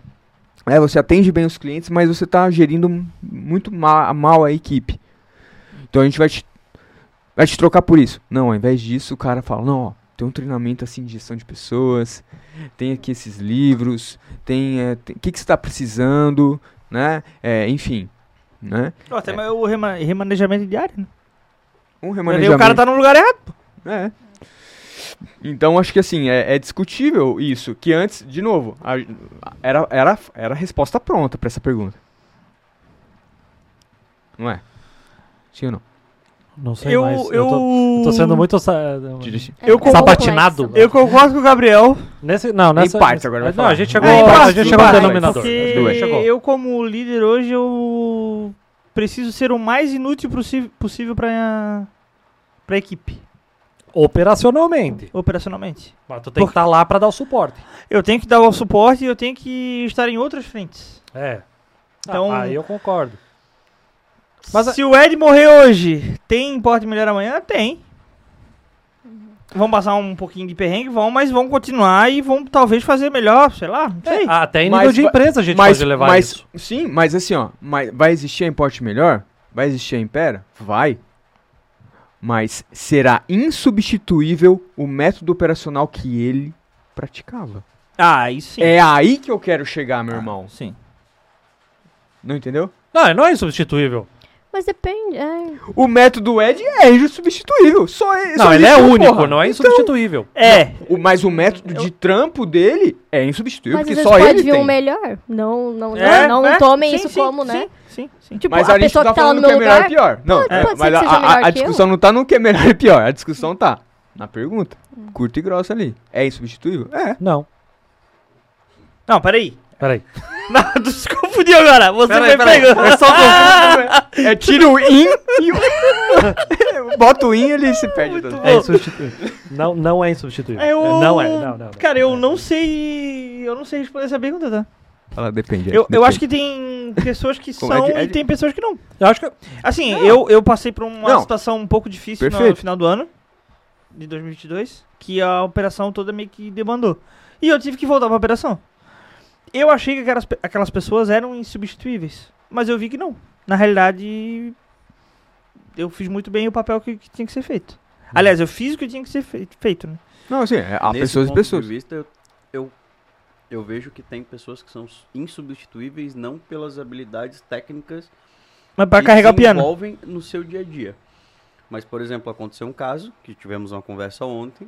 você atende bem os clientes, mas você tá gerindo muito mal a equipe. Então a gente vai te trocar por isso. Não, ao invés disso, o cara fala, não, ó. Tem um treinamento assim de gestão de pessoas, tem aqui esses livros, tem o que você está precisando, né? Enfim, né? Até o remanejamento diário, né? Um remanejamento. E o cara tá no lugar errado. Então, acho que assim, é discutível isso, que antes, de novo, era a resposta pronta para essa pergunta. Não é? Sim ou não? Não sei mais. Eu tô sendo muito sabatinado. Eu concordo com o Gabriel. Nessa parte agora. Não, a gente chegou no denominador. Eu, como líder hoje, eu preciso ser o mais inútil possível pra equipe. Operacionalmente. Mas tu tem que estar lá pra dar o suporte. Eu tenho que dar o suporte e eu tenho que estar em outras frentes. Então, aí eu concordo. Mas se o Ed morrer hoje, tem Importa Melhor amanhã? Tem. Vão passar um pouquinho de perrengue, mas vão continuar e vão talvez fazer melhor, sei lá, não sei. Até em nível de empresa a gente pode levar isso. Sim, mas assim, ó, vai existir a Importa Melhor? Vai existir a Impera? Vai. Mas será insubstituível o método operacional que ele praticava. Aí sim. É aí que eu quero chegar, meu irmão. Sim. Não entendeu? Não é insubstituível. Mas depende. O método Ed é insubstituível. Ele é único, porra. Não é insubstituível. Então, mas o método de trampo dele é insubstituível, mas porque só ele tem. Mas pode vir um melhor. Não, tomem sim, isso sim, como, sim, né? Sim. Tipo, mas a gente pessoa tá falando que é melhor e pior. Não, mas a discussão não tá no que é melhor e pior. A discussão tá na pergunta. Curta e grossa ali. É insubstituível? Não. Não, peraí. Não, se confundiu agora. Você me pegou. É só confundir. Tira o in e o... Bota o in e ele se perde. É insubstituível. Não é insubstituível. Não. Cara, eu não sei... Eu não sei responder essa pergunta, tá? Ela depende. Eu acho que tem pessoas que são e tem pessoas que não. Eu acho que... Assim, eu passei por uma situação um pouco difícil no final do ano. De 2022. Que a operação toda meio que demandou. E eu tive que voltar pra operação. Eu achei que aquelas pessoas eram insubstituíveis, mas eu vi que não. Na realidade, eu fiz muito bem o papel que tinha que ser feito. Aliás, eu fiz o que tinha que ser feito, né? Não, assim, há pessoas e pessoas. Nesse ponto de vista, eu vejo que tem pessoas que são insubstituíveis não pelas habilidades técnicas, mas para carregar o piano, que se envolvem no seu dia a dia. Mas, por exemplo, aconteceu um caso, que tivemos uma conversa ontem,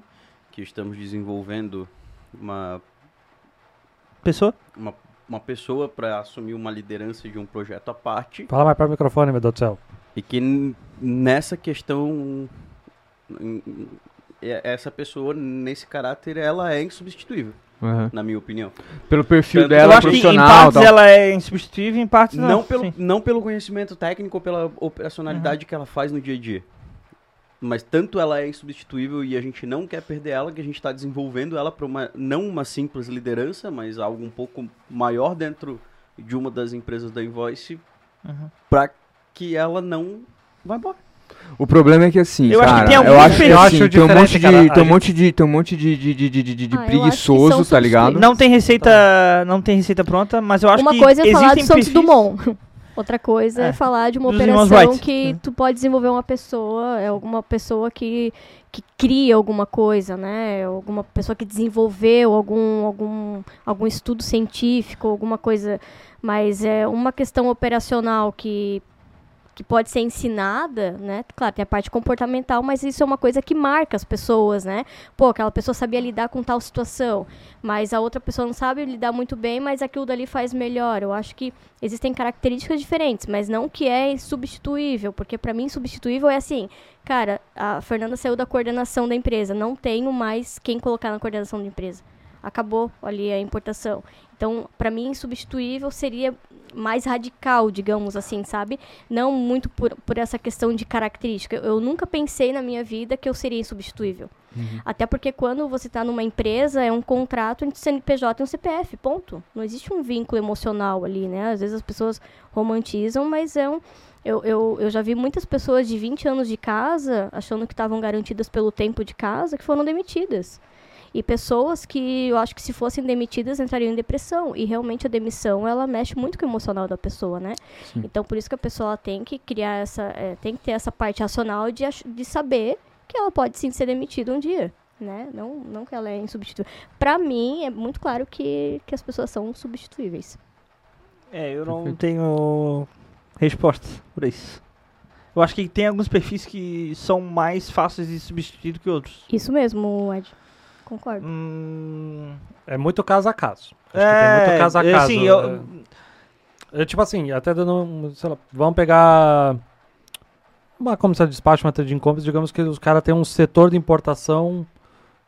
que estamos desenvolvendo uma pessoa para assumir uma liderança de um projeto à parte. Fala mais para o microfone, meu Deus do céu. E que nessa questão, essa pessoa, nesse caráter, ela é insubstituível, na minha opinião. Pelo perfil dela, profissional. Em partes ela é insubstituível, em partes não. Não pelo conhecimento técnico ou pela operacionalidade que ela faz no dia a dia. mas tanto ela é insubstituível e a gente não quer perder ela, que a gente está desenvolvendo ela para uma, não uma simples liderança, mas algo um pouco maior dentro de uma das empresas da Invoice, para que ela não vá embora. O problema é que assim, cara, eu acho que assim, tem um monte de preguiçoso, tá ligado? Não tem receita pronta, mas eu acho que uma coisa é falar de Santos Dumont. Outra coisa é falar de uma operação que tu pode desenvolver uma pessoa, é alguma pessoa que cria alguma coisa, né? Alguma pessoa que desenvolveu algum estudo científico, alguma coisa. Mas é uma questão operacional que pode ser ensinada, né? Claro, tem a parte comportamental, mas isso é uma coisa que marca as pessoas, né? Pô, aquela pessoa sabia lidar com tal situação, mas a outra pessoa não sabe lidar muito bem, mas aquilo dali faz melhor. Eu acho que existem características diferentes, mas não que é insubstituível, porque para mim insubstituível é assim, cara, a Fernanda saiu da coordenação da empresa, não tenho mais quem colocar na coordenação da empresa. Acabou ali a importação. Então, para mim, insubstituível seria mais radical, digamos assim, sabe? Não muito por essa questão de característica. Eu nunca pensei na minha vida que eu seria insubstituível. Uhum. Até porque quando você está numa empresa, é um contrato entre CNPJ e um CPF, ponto. Não existe um vínculo emocional ali, né? Às vezes as pessoas romantizam, mas é um... Eu já vi muitas pessoas de 20 anos de casa, achando que estavam garantidas pelo tempo de casa, que foram demitidas. E pessoas que eu acho que se fossem demitidas entrariam em depressão. E realmente a demissão, ela mexe muito com o emocional da pessoa, né? Sim. Então, por isso que a pessoa tem que criar tem que ter essa parte racional de saber que ela pode sim ser demitida um dia, né? Não que ela é insubstituível. Para mim, é muito claro que as pessoas são substituíveis. Eu não tenho resposta por isso. Eu acho que tem alguns perfis que são mais fáceis de substituir que outros. Isso mesmo, Ed. Concordo. É muito caso a caso. Acho que tem muito caso a caso. Assim, tipo assim, até dando, sei lá, vamos pegar uma comissão de despacho, uma trading company, digamos que os caras têm um setor de importação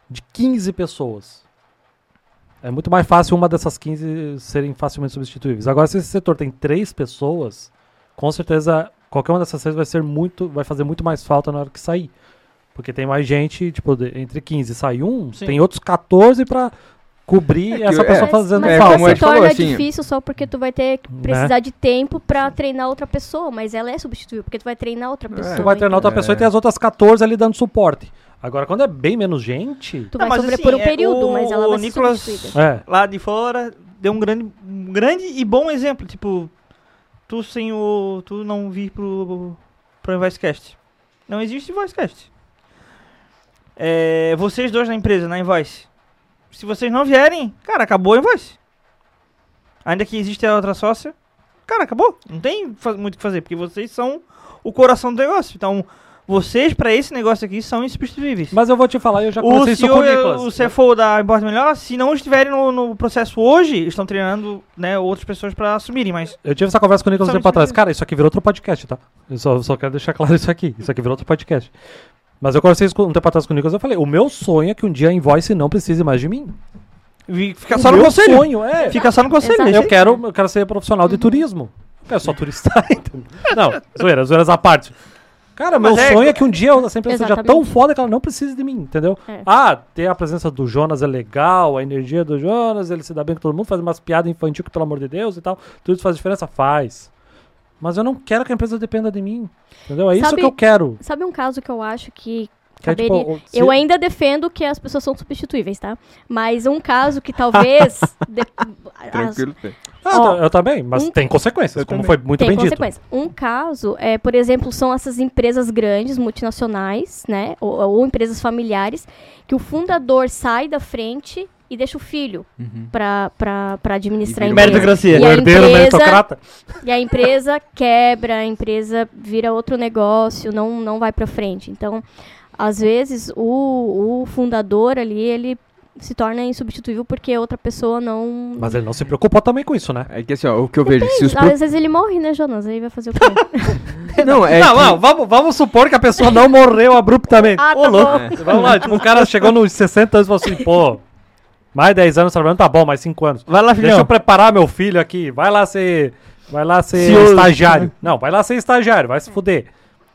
de 15 pessoas. É muito mais fácil uma dessas 15 serem facilmente substituíveis. Agora, se esse setor tem 3 pessoas, com certeza qualquer uma dessas 3 vai fazer muito mais falta na hora que sair. Porque tem mais gente, tipo, entre 15 e sai um, sim, tem outros 14 pra cobrir essa pessoa fazendo falta. Mas se torna difícil só porque tu vai ter que precisar de tempo pra treinar outra pessoa, mas ela é substituível, porque tu vai treinar outra pessoa. Tu vai treinar outra pessoa e tem as outras 14 ali dando suporte. Agora, quando é bem menos gente... Tu vai sobrepor um período, mas ela vai ser substituída. Lá de fora deu um grande e bom exemplo, tipo, tu não vir pro InvoiceCast. Não existe InvoiceCast. Vocês dois na empresa, na Invoice. Se vocês não vierem, cara, acabou a Invoice. Ainda que exista a outra sócia, cara, acabou. Não tem muito o que fazer, porque vocês são o coração do negócio. Então, vocês, pra esse negócio aqui, são insubstituíveis. Mas eu vou te falar, eu já conversei isso com o Nicolas. O CFO da Importa Melhor, se não estiverem no processo hoje, estão treinando, né, outras pessoas pra assumirem, mas... Eu tive essa conversa com o Nicolas um tempo atrás. Cara, isso aqui virou outro podcast, tá? Eu só quero deixar claro isso aqui. Isso aqui virou outro podcast. Mas eu conversei um tempo atrás com o Nicolas, eu falei, o meu sonho é que um dia a Invoice não precise mais de mim. Fica só no conselho. Meu sonho, Fica só no conselho. Eu quero ser profissional de turismo. Eu quero só turistar, então. Não, zoeiras à parte. Cara, mas meu sonho é que um dia essa empresa seja tão foda que ela não precise de mim, entendeu? Ter a presença do Jonas é legal, a energia do Jonas, ele se dá bem com todo mundo, faz umas piadas infantil que, pelo amor de Deus, e tal. Tudo isso faz diferença? Faz. Mas eu não quero que a empresa dependa de mim, entendeu? Isso que eu quero. Sabe um caso que eu acho que... Tipo, eu ainda defendo que as pessoas são substituíveis, tá? Mas um caso que talvez... Tranquilo, tem. Eu também, mas tem consequências, como foi muito bem dito. Tem consequências. Um caso, por exemplo, são essas empresas grandes, multinacionais, né? Ou empresas familiares, que o fundador sai da frente... E deixa o filho para administrar a empresa. Meritocracia. Meritocrata. E a empresa quebra, a empresa vira outro negócio, não vai para frente. Então, às vezes, o fundador ali, ele se torna insubstituível porque outra pessoa não... Mas ele não se preocupa também com isso, né? É que assim, ó, o que eu vejo... Às vezes ele morre, né, Jonas? Aí vai fazer o quê? Vamos supor que a pessoa não morreu abruptamente. Tá louco. Vamos lá, tipo, um cara chegou nos 60 anos e falou assim, pô... Mais 10 anos trabalhando, tá bom, mais 5 anos. Vai lá, filhão. Deixa eu preparar meu filho aqui. Vai lá ser estagiário. Não, vai lá ser estagiário, vai se fuder.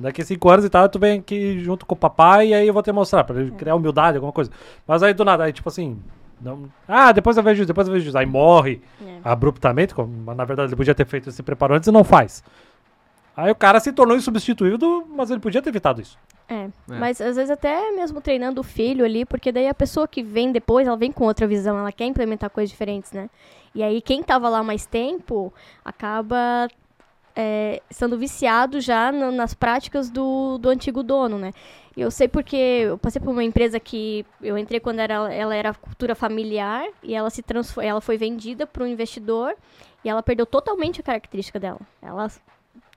Daqui 5 anos e tal, tu vem aqui junto com o papai e aí eu vou te mostrar, pra criar humildade, alguma coisa. Mas aí do nada, aí tipo assim... Não, ah, depois eu vejo isso, depois eu vejo isso. Aí morre abruptamente, como, na verdade ele podia ter feito esse preparo antes e não faz. Aí o cara se tornou insubstituível, mas ele podia ter evitado isso. Mas às vezes até mesmo treinando o filho ali, porque daí a pessoa que vem depois, ela vem com outra visão, ela quer implementar coisas diferentes, né? E aí quem tava lá mais tempo, acaba... sendo viciado já nas práticas do antigo dono, né? Eu sei porque eu passei por uma empresa que eu entrei quando ela era cultura familiar e ela foi vendida para um investidor e ela perdeu totalmente a característica dela. Ela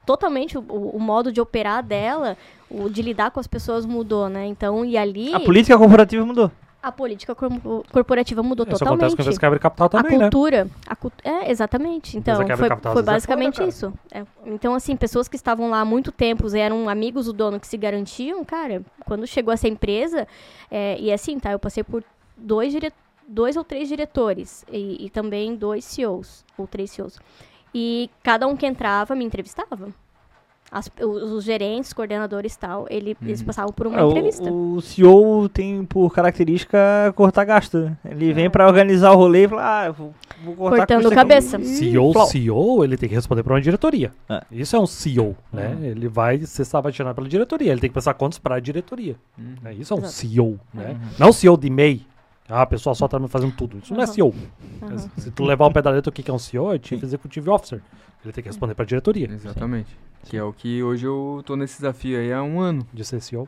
totalmente o modo de operar dela, o de lidar com as pessoas mudou, né? Então, e ali a política corporativa mudou. A política corporativa mudou totalmente. Isso acontece com a empresa que abre capital também, né? A cultura. Exatamente. Então, foi basicamente isso. Então, assim, pessoas que estavam lá há muito tempo, eram amigos do dono que se garantiam, cara, quando chegou essa empresa, e assim, tá, eu passei por 2 ou 3 diretores e também 2 CEOs, ou 3 CEOs. E cada um que entrava me entrevistava. Os gerentes, coordenadores e tal, eles passavam por uma entrevista. O CEO tem por característica cortar gasto. Ele vem pra organizar o rolê e fala, vou cortar gasto. Cortando cabeça. CEO, ele tem que responder pra uma diretoria. Isso é um CEO, né? Ele vai ser sabatinado pela diretoria. Ele tem que passar contas pra diretoria. Isso é um CEO, né? Não CEO de MEI. Ah, a pessoa só tá fazendo tudo. Isso não é CEO. Se tu levar o pé da letra, o que é um CEO? É Chief Executive Officer. Ele tem que responder pra diretoria. Exatamente. Sim. Que é o que hoje eu tô nesse desafio aí há 1 ano. De ser CEO?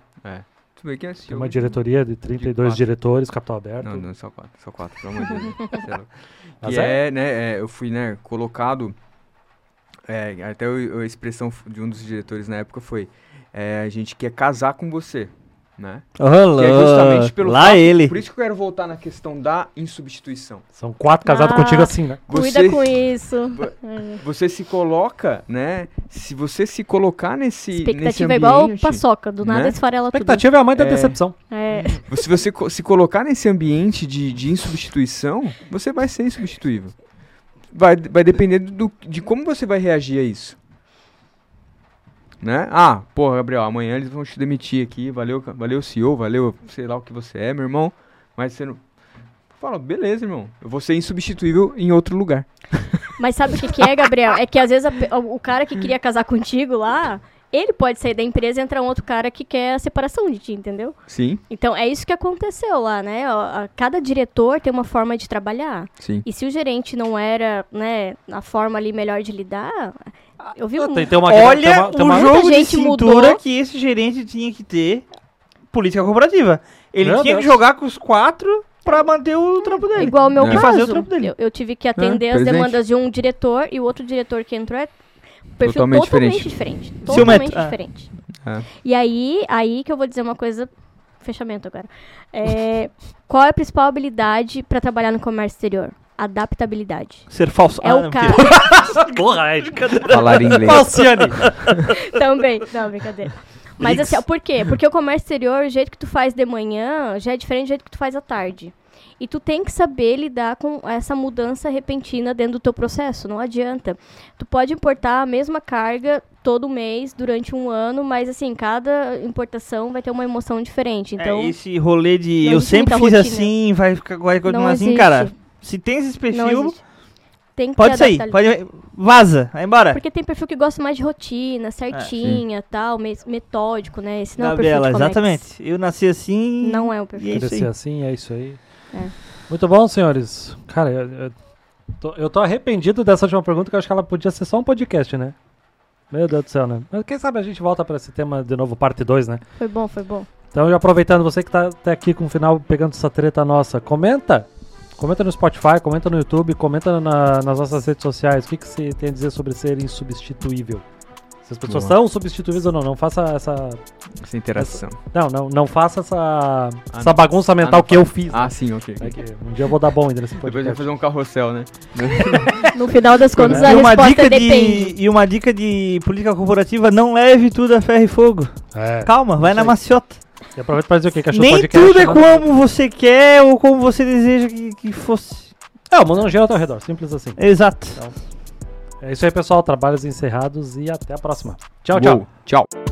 Tu vê que é CEO. Tem uma diretoria de 32 diretores, capital aberto. Não, só 4, pelo amor de Deus. Que eu fui, né, colocado... até a expressão de um dos diretores na época foi a gente quer casar com você, né? Que é justamente pelo fato, ele. Por isso que eu quero voltar na questão da insubstituição. São 4 casados contigo assim, né? Cuida com isso. Você se coloca, né? Se você se colocar nesse expectativa é igual paçoca, do nada esfarela tudo. Expectativa é a mãe da decepção. Se você se colocar nesse ambiente de insubstituição, você vai ser insubstituível. Vai depender de como você vai reagir a isso. Né? Ah, porra, Gabriel, amanhã eles vão te demitir aqui, valeu CEO, valeu sei lá o que você é, meu irmão, mas você não... Fala, beleza, irmão, eu vou ser insubstituível em outro lugar. Mas sabe o que é, Gabriel? É que às vezes o cara que queria casar contigo lá, ele pode sair da empresa e entrar um outro cara que quer a separação de ti, entendeu? Sim. Então é isso que aconteceu lá, né? Cada diretor tem uma forma de trabalhar. Sim. E se o gerente não era, né, a forma ali melhor de lidar... Eu vi olha o jogo de cintura mudou. Que esse gerente tinha que ter política corporativa. Ele tinha que jogar com os 4 pra manter o trampo dele. Igual o meu caso. Fazer o trampo dele. Eu tive que atender as demandas de um diretor e o outro diretor que entrou é perfil totalmente diferente. Totalmente diferente. E aí que eu vou dizer uma coisa... Fechamento agora. Qual é a principal habilidade pra trabalhar no comércio exterior? Adaptabilidade. Ser falso. Falar inglês. Falciane. Também. Não, brincadeira. Mas assim, por quê? Porque o comércio exterior, o jeito que tu faz de manhã já é diferente do jeito que tu faz à tarde. E tu tem que saber lidar com essa mudança repentina dentro do teu processo. Não adianta. Tu pode importar a mesma carga todo mês, durante 1 ano, mas assim, cada importação vai ter uma emoção diferente. Então, esse rolê de eu sempre fiz assim, vai continuar assim, cara... Se tem esse perfil, tem que pode sair, vaza, vai embora. Porque tem perfil que gosta mais de rotina, certinha, tal, metódico, né? Esse não é o perfil. Exatamente. Eu nasci assim. Não é o perfil. Eu nasci assim, é isso aí. Muito bom, senhores. Cara, eu tô arrependido dessa última pergunta, que eu acho que ela podia ser só um podcast, né? Meu Deus do céu, né? Mas quem sabe a gente volta pra esse tema de novo, parte 2, né? Foi bom. Então, aproveitando, você que tá até aqui com o final, pegando essa treta nossa, comenta no Spotify, comenta no YouTube, comenta nas nossas redes sociais. O que você tem a dizer sobre ser insubstituível? Se as pessoas são substituíveis ou não. Não faça essa interação. Não faça essa bagunça mental que eu fiz. Ah, né? Sim, ok. Um dia eu vou dar bom ainda nesse podcast. Depois eu vou fazer um carrossel, né? No final das contas, a resposta depende. E uma dica de política corporativa, não leve tudo a ferro e fogo. Calma, vai na maciota. E aproveita pra dizer o que achou do podcast. Nem tudo é como você quer ou como você deseja que fosse. É, o mundo não gira ao teu redor, simples assim. Exato. Então, é isso aí, pessoal. Trabalhos encerrados e até a próxima. Tchau, tchau.